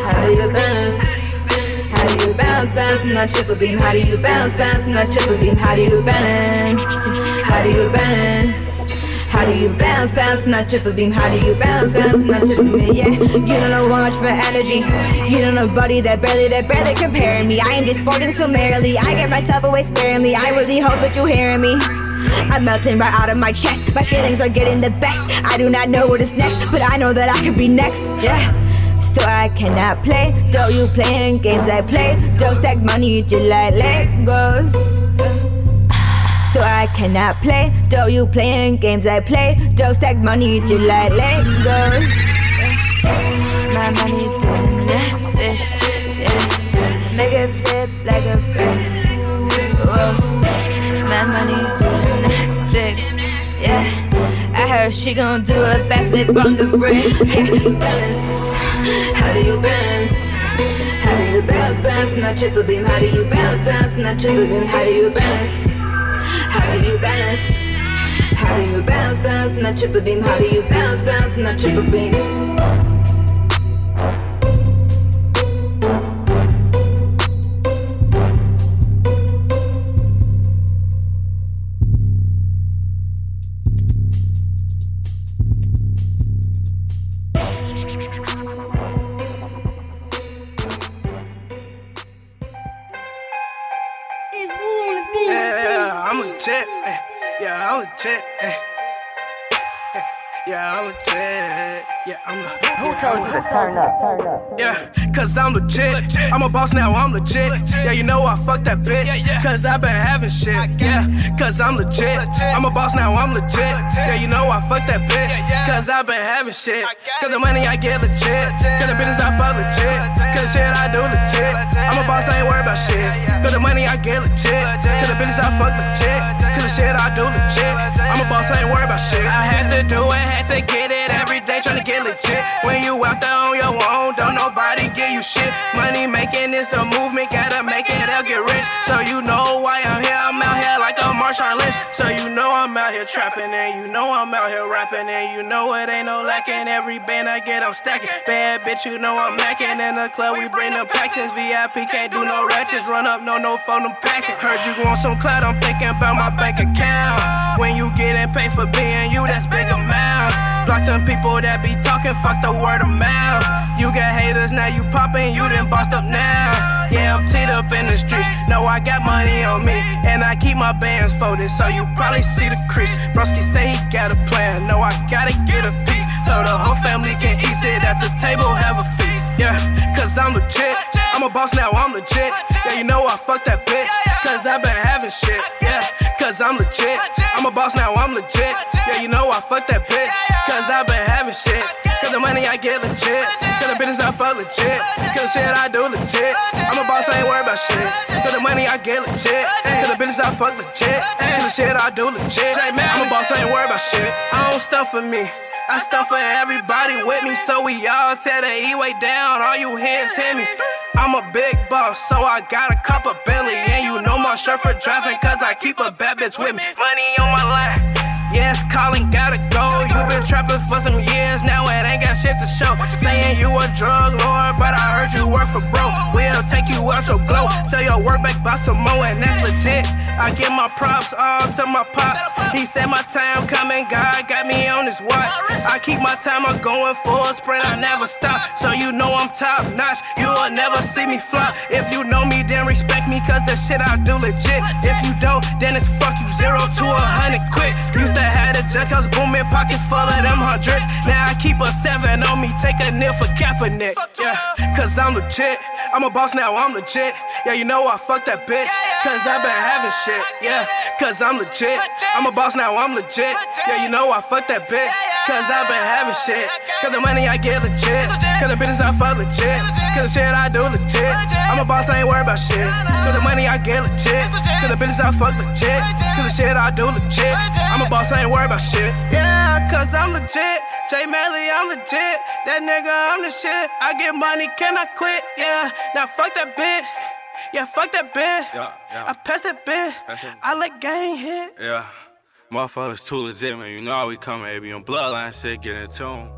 How do you balance? How do you balance, balance in that triple beam? How do you balance, balance in that triple beam? How do you balance? How do you balance? How do you balance, balance in that triple beam? How do you balance in that triple beam? Yeah, you don't know how much my energy. You don't know buddy that barely comparing me. I am just sporting so merrily. I get myself away sparingly. I really hope that you hearing me. I'm melting right out of my chest. My feelings are getting the best. I do not know what is next, but I know that I could be next. Yeah. So I cannot play, though you playing games I play. Don't stack money till I let goes. So I cannot play, though you playing games I play. Don't stack money till I let goes. My money do gymnastics. Yeah. Make it flip like a bird. Whoa. My money do gymnastics. Yeah, I heard her, she gon' do a backflip on the ring. How do you balance? How do you balance? How do you balance, not triple beam? How do you balance, not triple beam? How do you balance? How do you balance? How do you balance, not triple beam? How do you balance, not triple beam? Turn up. Yeah, cause I'm legit. I'm a boss now, I'm legit. Yeah, you know I fuck that bitch. Cause I been having shit. Yeah, cause I'm legit. I'm a boss now, I'm legit. Yeah, you know I fuck that bitch. Cause I been having shit. Cause the money I get legit. Cause the business I fuck legit. Cause shit I do legit. I'm a boss, I ain't worried about shit. Cause the money I get legit. Cause the business I fuck legit. Cause the shit I do legit. I'm a boss, I ain't worried about shit. I had to do it, had to get it every day. Tryna get legit. When you out there on your own, don't nobody give you shit. Money making is the movement, gotta make it out, get rich. So you know why I'm here. I'm out here like a Marshawn Lynch. So you know I'm out here trapping, and you know I'm out here rapping, and you know it ain't no lacking. Every band I get, I'm stacking. Bad bitch, you know I'm macking. In the club, we bring them packings. VIP can't do no ratchets. Run up, no phone, I'm packing. Heard you want some clout, I'm thinking about my bank account. When you getting paid for being you, that's big amounts. Block them people that be talking, fuck the word of mouth. You got haters, now you poppin', you done bossed up now. Yeah, I'm teed up in the streets, no, I got money on me. And I keep my bands folded, so you probably see the crease. Broski say he got a plan, no, I gotta get a piece. So the whole family can eat, sit at the table, have a feast. Yeah, cause I'm legit, I'm a boss now, I'm legit. Yeah, you know I fuck that bitch, cause I been having shit. Yeah, cause I'm legit, I'm a boss now, I'm legit. Yeah, you know I fuck that bitch, cause I been having shit. Cause the money I get legit, cause the business I fuck legit. Cause shit I do legit, I'm a boss, I ain't worried about shit. Cause the money I get legit, cause the business I fuck legit. Cause the shit I do legit, I'm a boss, I ain't worried about shit. I don't stuff for me, I stuff for everybody with me. So we all tear the E-way down, all you hears hear me. I'm a big boss, so I got a cup of Billy. And you know my shirt for driving, cause I keep a bad bitch with me. Money on my lap, yes, calling gotta go. You been trapping for some years, now it ain't got shit to show. Saying you a drug lord, but I heard you work for bro. We'll take you out your glow, sell your work back by some more, and that's legit. I give my props all to my pops. He said my time coming, God got me on his watch. I keep my time, I'm going full sprint, I never stop. So you know I'm top notch, you'll never see me flop. If you know me, then respect me, cause the shit I do legit. If you don't, then it's fuck you, 0 to 100 quick. Used to have the junk house booming, pockets full of them hundreds. Now I keep a 7 on me, take a nip for Kaepernick. Yeah, cause I'm legit, I'm a boss now, I'm legit. Yeah, you know I fuck that bitch, cause I been having shit. Yeah, cause I'm legit, I'm a boss now, I'm legit. Yeah, you know I fuck that bitch, cause I been having shit. Cause the money I get legit, cause the business I fuck legit. Cause the shit I do legit, I'm a boss, I ain't worried about shit. Cause the money I get legit, cause the business I fuck legit. Cause the shit I do legit, I'm a boss, I ain't worried about shit. Yeah, cause I'm legit, J Melly, I'm legit. That nigga, I'm the shit, I get money, can I quit? Yeah, now fuck that bitch. Yeah, fuck that bitch, yeah. I pass that bitch, I let gang hit. Yeah, motherfuckers too legit, man, you know how we coming, baby. On bloodline shit, get in tune.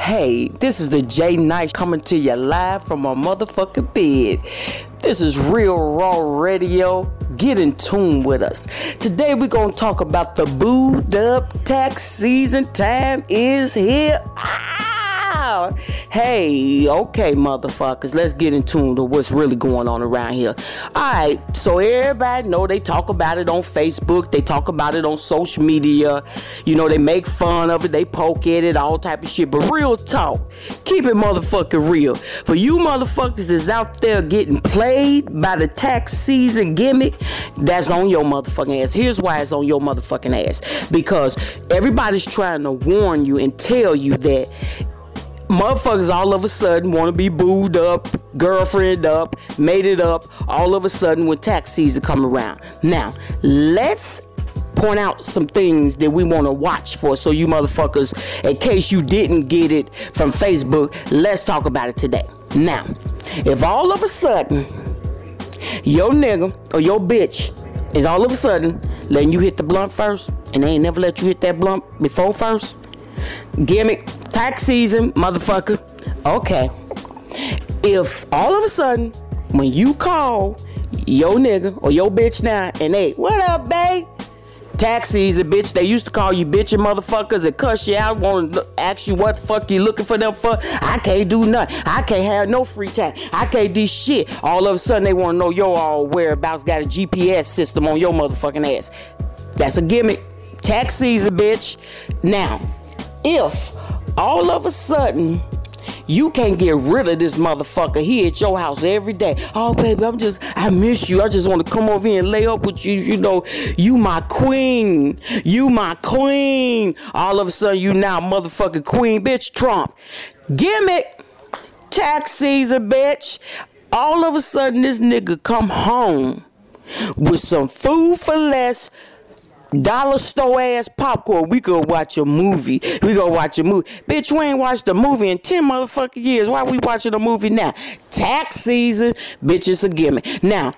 Hey, this is the J Nice coming to you live from my motherfucking bed. This is Real Raw Radio. Get in tune with us. Today we're going to talk about the booed up tax season. Time is here. Hey, okay, motherfuckers, let's get in tune to what's really going on around here. Alright, so everybody know they talk about it on Facebook, they talk about it on social media, you know, they make fun of it, they poke at it, all type of shit, but real talk, keep it motherfucking real. For you motherfuckers that's out there getting played by the tax season gimmick, that's on your motherfucking ass. Here's why it's on your motherfucking ass. Because everybody's trying to warn you and tell you that motherfuckers all of a sudden want to be booed up, girlfriend up, made it up, all of a sudden when tax season come around. Now, let's point out some things that we want to watch for. So you motherfuckers, in case you didn't get it from Facebook, let's talk about it today. Now, if all of a sudden your nigga or your bitch is all of a sudden letting you hit the blunt first, and they ain't never let you hit that blunt before first, gimmick, tax season, motherfucker. Okay. If all of a sudden when you call your nigga or your bitch now and they, what up, babe? Tax season, bitch. They used to call you bitch and motherfuckers and cuss you out, want to ask you what the fuck you looking for them for. I can't do nothing. I can't have no free time. I can't do shit. All of a sudden, they want to know your all whereabouts, got a GPS system on your motherfucking ass. That's a gimmick. Tax season, bitch. Now, if all of a sudden you can't get rid of this motherfucker, he at your house every day. Oh, baby, I miss you. I just want to come over here and lay up with you. You know, you my queen. You my queen. All of a sudden, you now motherfucking queen, bitch, Trump. Gimmick. Tax season, bitch. All of a sudden, this nigga come home with some food for less, dollar store ass popcorn. We go watch a movie. Bitch, we ain't watched a movie in 10 motherfucking years. Why we watching a movie now? Tax season, bitch, it's a gimmick. Now,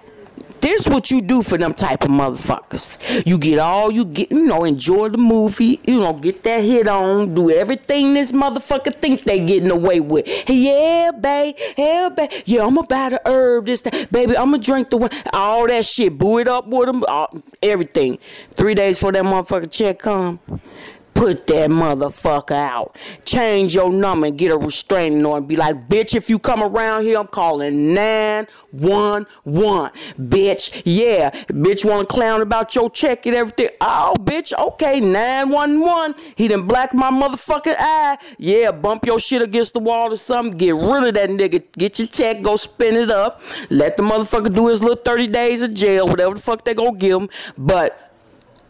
this what you do for them type of motherfuckers. You get all you get, you know, enjoy the movie, you know, get that hit on, do everything this motherfucker think they getting away with. Hey, yeah, babe. Yeah, I'ma buy the herb this time. Baby, I'ma drink the wine. All that shit. Boo it up with them. Everything. 3 days before that motherfucker check come, put that motherfucker out. Change your number and get a restraining order. Be like, bitch, if you come around here, I'm calling 911. Bitch, yeah. Bitch want to clown about your check and everything. Oh, bitch, okay, 911. He done black my motherfucking eye. Yeah, bump your shit against the wall or something. Get rid of that nigga. Get your check. Go spin it up. Let the motherfucker do his little 30 days of jail, whatever the fuck they gonna give him. But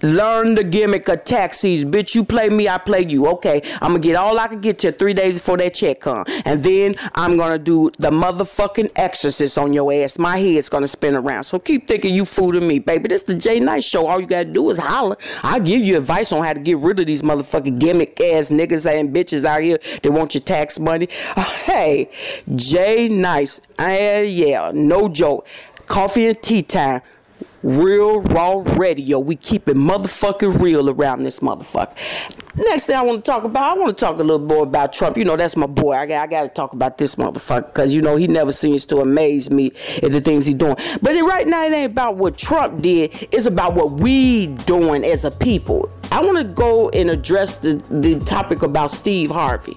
learn the gimmick of tax season. Bitch, you play me, I play you. Okay, I'm going to get all I can get till 3 days before that check come. And then I'm going to do the motherfucking exorcist on your ass. My head's going to spin around. So keep thinking you fooling me, baby. This the Jay Knight Show. All you got to do is holler. I give you advice on how to get rid of these motherfucking gimmick-ass niggas and bitches out here that want your tax money. Oh, hey, Jay Knight. Yeah, no joke. Coffee and tea time. Real Raw Radio. We keep it motherfucking real around this motherfucker. Next thing I want to talk about, I want to talk a little more about Trump. You know, that's my boy. I got to talk about this motherfucker because, you know, he never seems to amaze me at the things he's doing. But right now, it ain't about what Trump did. It's about what we doing as a people. I want to go and address the topic about Steve Harvey.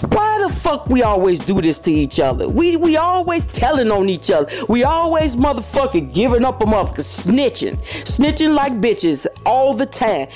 Why the fuck we always do this to each other? We always telling on each other. We always motherfucking giving up a motherfucker, snitching like bitches all the time.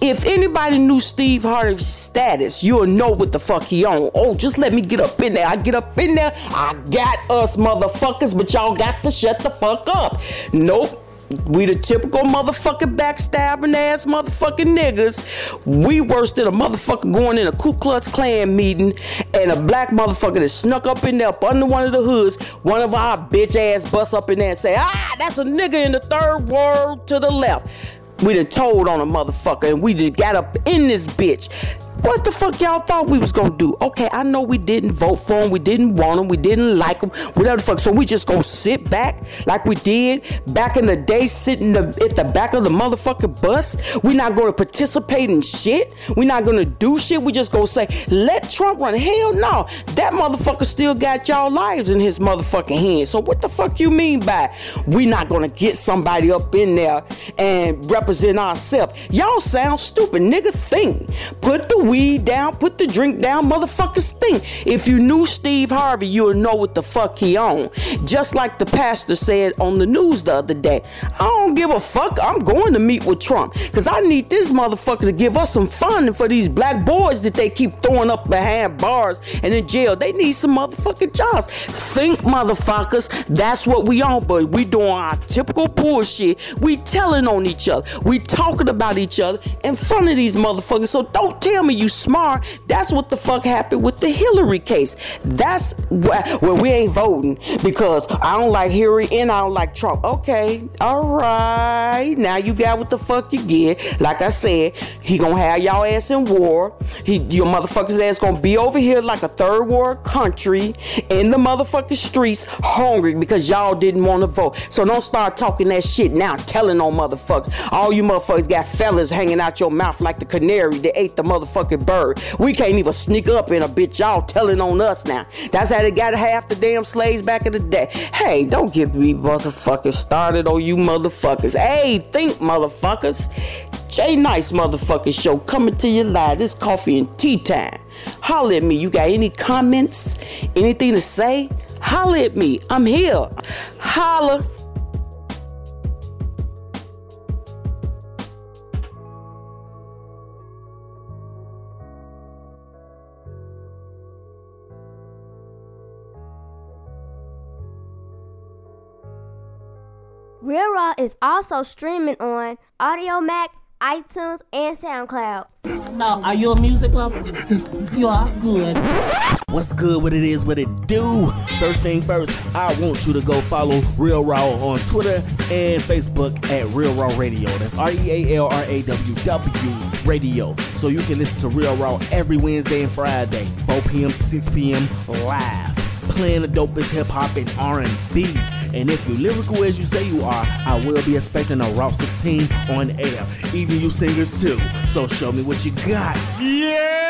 If anybody knew Steve Harvey's status, you'll know what the fuck he on. Oh, just let me get up in there. I get up in there. I got us motherfuckers, but y'all got to shut the fuck up. Nope. We the typical motherfucking backstabbing ass motherfucking niggas. We worse than a motherfucker going in a Ku Klux Klan meeting and a black motherfucker that snuck up in there up under one of the hoods. One of our bitch ass bust up in there and say, that's a nigga in the third world to the left. We done told on a motherfucker and we done got up in this bitch. What the fuck y'all thought we was gonna do? Okay, I know we didn't vote for him, we didn't want him, we didn't like him, whatever the fuck. So we just gonna sit back like we did back in the day, sitting at the back of the motherfucking bus. We're not gonna participate in shit. We're not gonna do shit. We just gonna say, let Trump run. Hell no. That motherfucker still got y'all lives in his motherfucking hands. So what the fuck you mean by we not gonna get somebody up in there and represent ourselves? Y'all sound stupid. Nigga, think. Put the weed down, put the drink down, motherfuckers think. If you knew Steve Harvey, you'll know what the fuck he on. Just like the pastor said on the news the other day, I don't give a fuck, I'm going to meet with Trump, because I need this motherfucker to give us some funding for these black boys that they keep throwing up behind bars and in jail. They need some motherfucking jobs. Think, motherfuckers, that's what we on, but we doing our typical bullshit. We telling on each other. We talking about each other in front of these motherfuckers, so don't tell me you smart. That's what the fuck happened with the Hillary case. That's where we ain't voting because I don't like Hillary and I don't like Trump. Okay, all right. Now you got what the fuck you get. Like I said, he gonna have y'all ass in war. Your motherfuckers ass gonna be over here like a third world country in the motherfucking streets hungry because y'all didn't want to vote. So don't start talking that shit now, telling on motherfuckers. All you motherfuckers got feathers hanging out your mouth like the canary that ate the motherfucking bird. We can't even sneak up in a bitch. Y'all telling on us now. That's how they got half the damn slaves back in the day. Hey, don't get me motherfuckers started on you motherfuckers. Hey, think motherfuckers. Jay Nice motherfucking show coming to you live. This coffee and tea time. Holler at me. You got any comments? Anything to say? Holler at me. I'm here. Holler. Real Raw is also streaming on Audiomack, iTunes, and SoundCloud. Now, are you a music lover? You are good. What's good? What it is? What it do? First thing first, I want you to go follow Real Raw on Twitter and Facebook at Real Raw Radio. That's RealRaw Radio. So you can listen to Real Raw every Wednesday and Friday, 4 p.m. to 6 p.m. live. Playing the dopest hip-hop and R&B. And if you lyrical as you say you are, I will be expecting a Raw 16 on air. Even you singers too. So show me what you got. Yeah!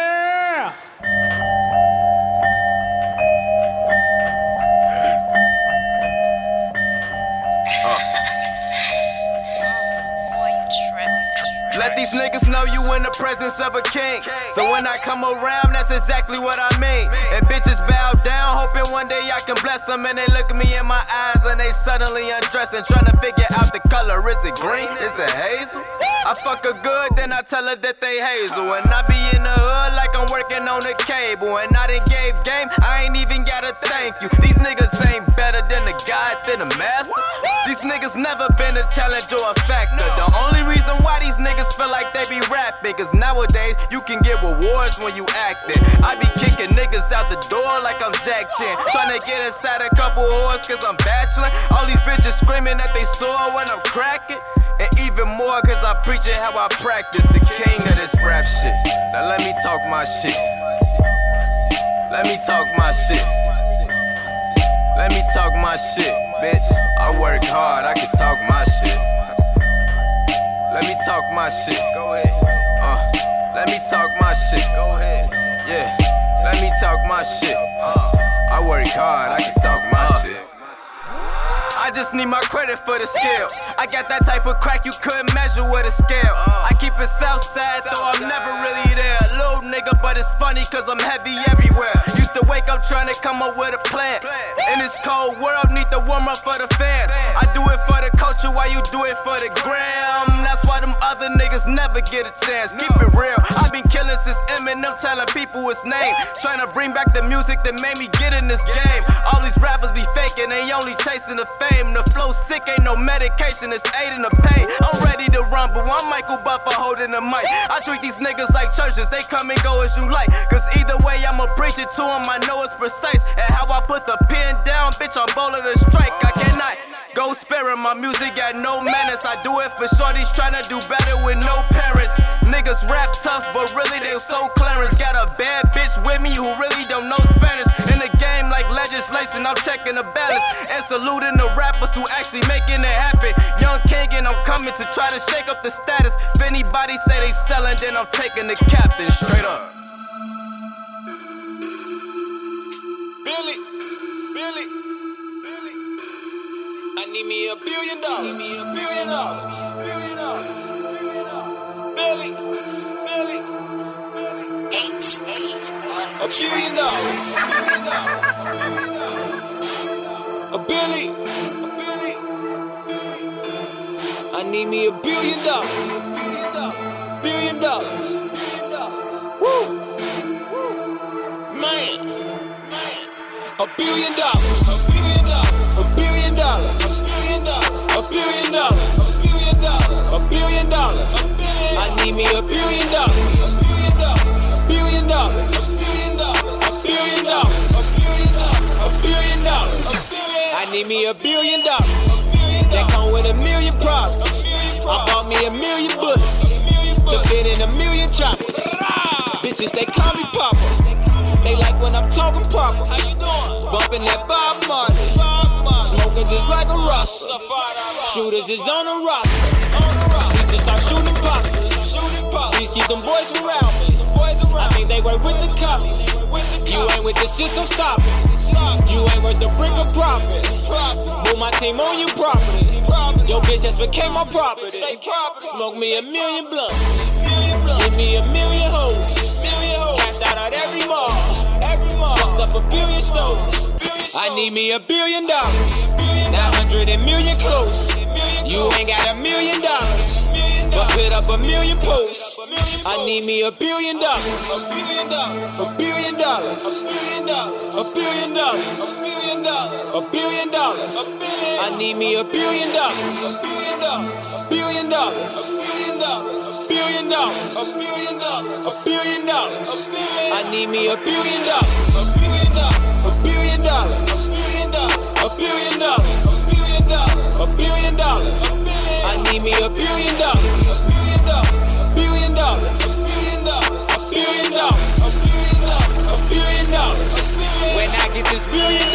Let these niggas know you in the presence of a king. So when I come around, that's exactly what I mean. And bitches bow down, hoping one day I can bless them. And they look me in my eyes and they suddenly undressing, trying to figure out the color. Is it green? Is it hazel? I fuck her good, then I tell her that they hazel. And I be in the hood like I'm working on the cable. And I done gave game, I ain't even gotta thank you. These niggas ain't better than the God, than the master. These niggas never been a challenge or a factor. The only reason why these niggas feel like they be rapping, cause nowadays you can get rewards when you acting. I be kicking niggas out the door like I'm Jack Chan, tryna get inside a couple whores cause I'm bachelor. All these bitches screaming that they sore when I'm cracking, and even more cause I preach it how I practice. The king of this rap shit. Now let me talk my shit. Let me talk my shit. Let me talk my shit, bitch. I work hard, I can talk my shit. Let me talk my shit. Go ahead. Let me talk my shit. Go ahead. Yeah. Let me talk my shit. I work hard. I can talk my shit. I just need my credit for the skill. I got that type of crack you couldn't measure with a scale. I keep it Southside, though I'm never really there. Little nigga, but it's funny cause I'm heavy everywhere. Used to wake up trying to come up with a plan. In this cold world, need the warm up for the fans. I do it for the culture while you do it for the gram. That's why them other niggas never get a chance. Keep it real. I've been killing since Eminem, telling people his name. Trying to bring back the music that made me get in this game. All these rappers be faking, they only chasing the fame. The flow sick, ain't no medication, it's aiding the pain. I'm ready to rumble, I'm Michael Buffer holding the mic. I treat these niggas like churches, they come and go as you like. Cause either way, I'ma preach it to them, I know it's precise. And how I put the pen down, bitch, I'm bowling a strike. I cannot go sparing, my music got no menace. I do it for shorties, tryna do better with no parents. Niggas rap tough, but really they so Clarence. Got a bad bitch with me who really don't know Spanish. In the game like legislation, I'm checking the balance. And saluting the rappers who actually making it happen. Young King and I'm coming to try to shake up the status. If anybody say they selling, then I'm taking the captain straight up. Billy, Billy, Billy, I need me $1 billion. Need me $1 billion. Billy, Billy, HB1. $1 billion. $1 billion. I need me $1 billion. $1 billion. Woo! Man! $1 billion. $1 billion. $1 billion. $1 billion. $1 billion. $1 billion. I need me $1 billion. Need me $1 billion. That come with $1 million problems. I bought me $1 million bullets. To fit in $1 million choppers. Bitches, they call me Papa. They like when I'm talking Papa. How you doing? Bumping that Bob Marley. Smoking just like a roster. Shooters is on the roster. We just start shooting poppers. Please keep them boys around me. I think they work with the cops. You ain't with the shit, so stop it. You ain't worth the brick of profit. Move my team on your property. Your bitch just became my property. Smoke me $1 million blunts. Give me $1 million hoes. Cashed out at every mall. Fucked up $1 billion stoves. I need me $1 billion. 900 and million clothes. You ain't got $1 million. But put up $1 million posts. I need me $1 billion. $1 billion. $1 billion. $1 billion. I need me $1 billion. $1 billion. $1 billion. $1 billion. I need me $1 billion. $1 billion. $1 billion. $1 billion. I need me $1 billion. $1 billion. $1 billion. $1 billion. When I get this $1 billion,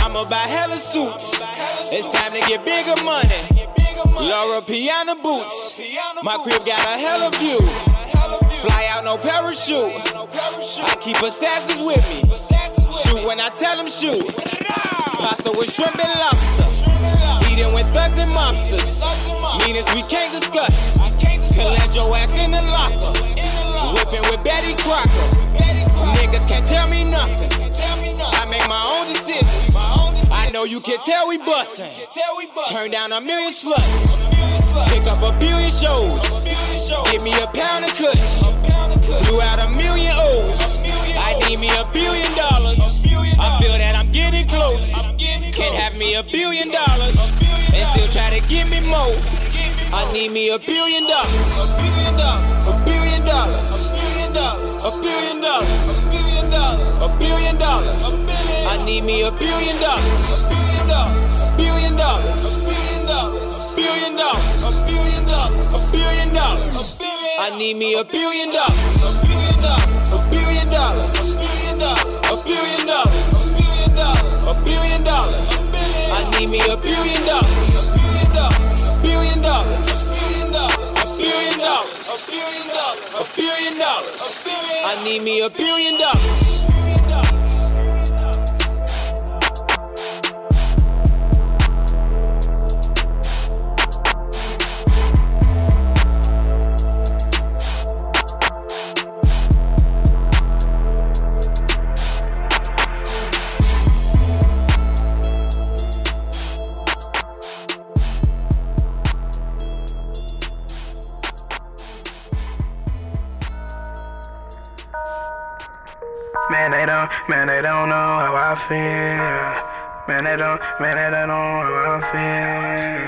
I'ma buy hella suits. It's time to get bigger money. Laura piano boots. My crib got a hella view. Fly out no parachute. I keep assassins with me. Shoot when I tell them shoot. Pasta with shrimp and lobster. Eating with thugs and mobsters. Meanest we can't discuss. Collect your ass in the locker. Whipping with Betty Crocker. Niggas can't tell me nothing. I make my own decisions. I know you can tell we bustin'. Turn down $1 million sluts. Pick up $1 billion shows. Give me $1 pound of kush. Blew out $1 million O's. I need me $1 billion. I feel that I'm getting close. Can't have me $1 billion and still try to give me more. I need me $1 billion. $1 billion. $1 billion. $1 billion. I need me $1 billion. $1 billion. $1 billion. $1 billion. I need me $1 billion. $1 billion. $1 billion. $1 billion. I need me $1 billion. $1 billion. $1 billion. $1 billion. I need me $1 billion. Man, they don't know how I feel. Man, they don't know how I feel.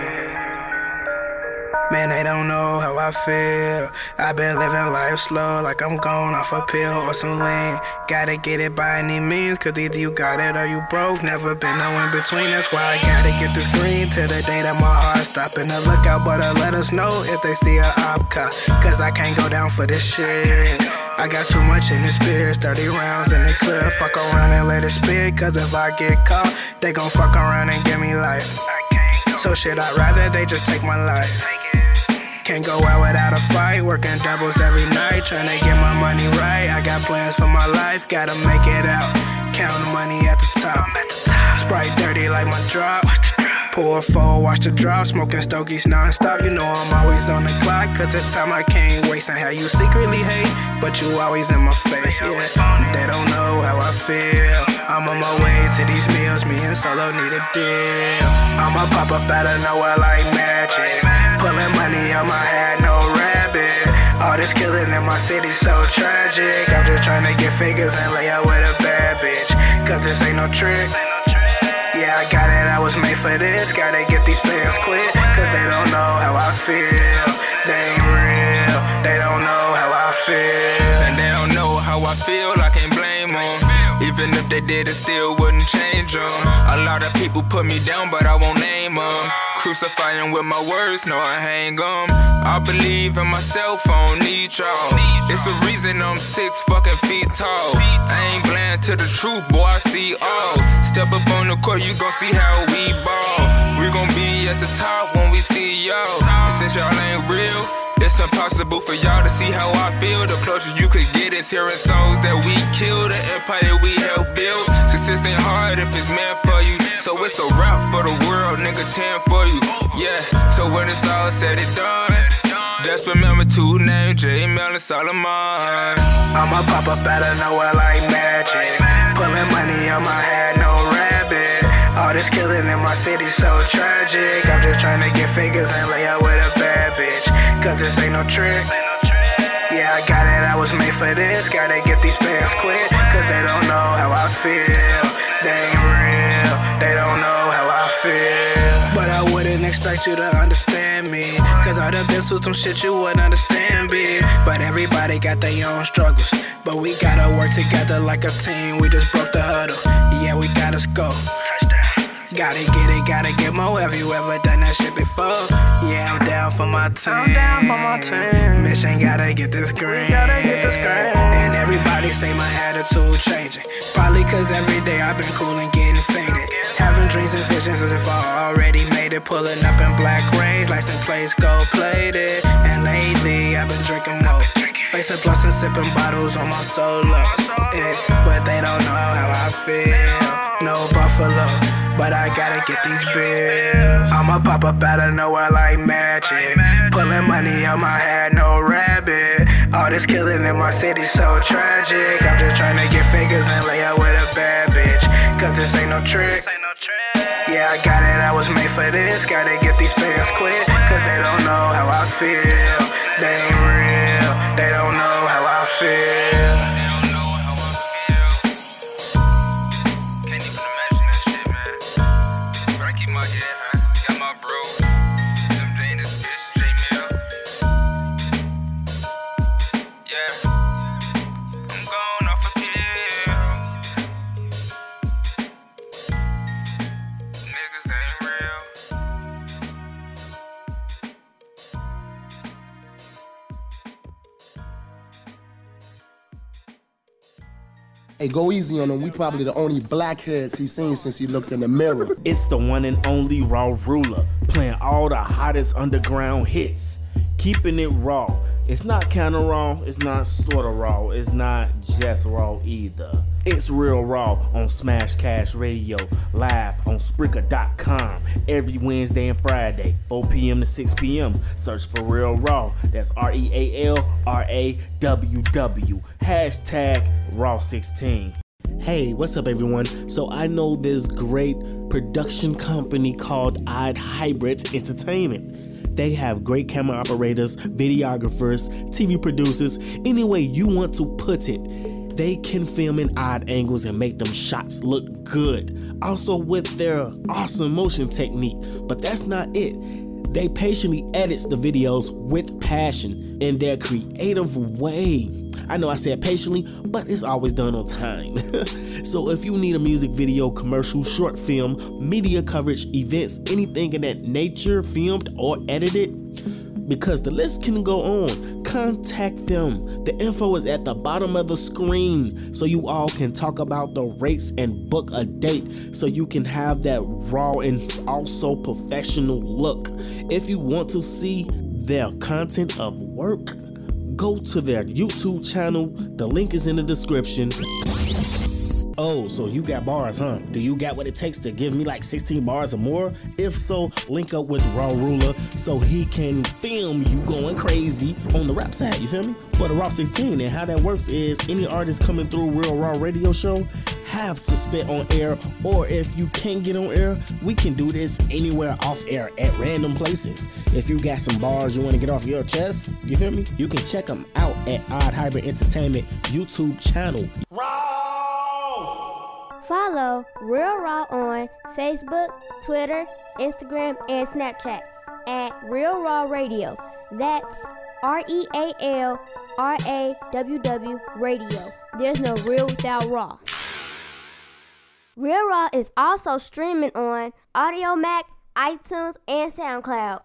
Man, they don't know how I feel. I've been living life slow, like I'm going off a pill or some lean. Gotta get it by any means, cause either you got it or you broke. Never been no in between, that's why I gotta get this green. Till the day that my heart stop. And the lookout, but let us know if they see a op car. Cause I can't go down for this shit. I got too much in this bitch, 30 rounds in the clip. Fuck around and let it spit, cause if I get caught, they gon' fuck around and give me life. So shit, I'd rather they just take my life. Can't go out without a fight, working doubles every night, tryna get my money right. I got plans for my life, gotta make it out. Count money at the top. Sprite dirty like my drop. Pour four, watch the drop, smoking stogies non-stop. You know I'm always on the clock, cause the time I can't waste. I how you secretly hate, but you always in my face, yeah. They don't know how I feel. I'm on my way to these meals, me and Solo need a deal. I'ma pop up out of nowhere like magic. Pulling money out my hat, no rabbit. All this killing in my city so tragic. I'm just trying to get figures and lay out with a bad bitch. Cause this ain't no trick. Yeah, I got it, I was made for this. Gotta get these players quit. Cause they don't know how I feel. They ain't real. They don't know how I feel. And they don't know how I feel, I can't blame them. Even if they did it still wouldn't change them. A lot of people put me down, but I won't name them. Crucifying with my words, no, I hang them. I believe in myself, I don't need y'all. It's a reason I'm 6 fucking feet tall. I ain't blind to the truth, boy, I see all. Step up on the court, you gon' see how we ball. We gon' be at the top when we see y'all. And since y'all ain't real, it's impossible for y'all to see how I feel. The closer you could get is hearing songs that we kill. The empire we help build. Success ain't hard if it's meant for you. So it's a rap for the world, nigga, 10 for you. Yeah, so when it's all said and done, just remember 2 names, J. Mel and Solomon. I'ma pop up out of nowhere like magic. Pulling money on my head, no rabbit. All this killing in my city so tragic. I'm just trying to get figures and lay out with a bad bitch. Cause this ain't no trick. Yeah, I got it, I was made for this. Gotta get these bands quick. Cause they don't know how I feel. They ain't real. They don't know how I feel. But I wouldn't expect you to understand me. Cause all the bits with some shit you wouldn't understand, bitch. But everybody got their own struggles. But we gotta work together like a team. We just broke the huddle. Yeah, we gotta go. Gotta get it, gotta get more. Have you ever done that shit before? Yeah, I'm down for my team. Mission gotta get this green. And everybody say my attitude changing. Probably cause every day I've been cool and getting faded. Having dreams and visions as if I already made it. Pulling up in black range, like some place gold plated. And lately I've been drinking more. Face of blunts and sipping bottles on my solo. But they don't know how I feel. No buffalo. But I gotta get these bills. I'ma pop up out of nowhere like magic. Pulling money out my head, no rabbit. All this killing in my city so tragic. I'm just trying to get figures and lay out with a bad bitch. Cause this ain't no trick. Yeah, I got it, I was made for this. Gotta get these figures quick. Cause they don't know how I feel. They ain't real. They don't know how I feel. Hey, go easy on him. We probably the only blackheads he's seen since he looked in the mirror. It's the one and only Raw Ruler, playing all the hottest underground hits. Keeping it raw. It's not kind of raw. It's not sort of raw. It's not just raw either. It's Real Raw on Smash Cash Radio, live on Spreaker.com every Wednesday and Friday, 4 p.m. to 6 p.m. Search for Real Raw. That's RealRaw. # Raw16. Hey, what's up, everyone? So I know this great production company called Odd Hybrid Entertainment. They have great camera operators, videographers, TV producers, any way you want to put it. They can film in odd angles and make them shots look good. Also with their awesome motion technique. But that's not it. They patiently edit the videos with passion in their creative way. I know I said patiently, but it's always done on time. So if you need a music video, commercial, short film, media coverage, events, anything of that nature, filmed or edited, because the list can go on, contact them. The info is at the bottom of the screen, so you all can talk about the rates and book a date so you can have that raw and also professional look. If you want to see their content of work, go to their YouTube channel. The link is in the description. Oh, so you got bars, huh? Do you got what it takes to give me like 16 bars or more? If so, link up with Raw Ruler so he can film you going crazy on the rap side, you feel me? For the Raw 16, and how that works is any artist coming through Real Raw Radio Show have to spit on air, or if you can't get on air, we can do this anywhere off air at random places. If you got some bars you want to get off your chest, you feel me? You can check them out at Odd Hybrid Entertainment YouTube channel. Raw! Follow Real Raw on Facebook, Twitter, Instagram, and Snapchat at Real Raw Radio. That's RealRaw Radio. There's no real without raw. Real Raw is also streaming on Audiomack, iTunes, and SoundCloud.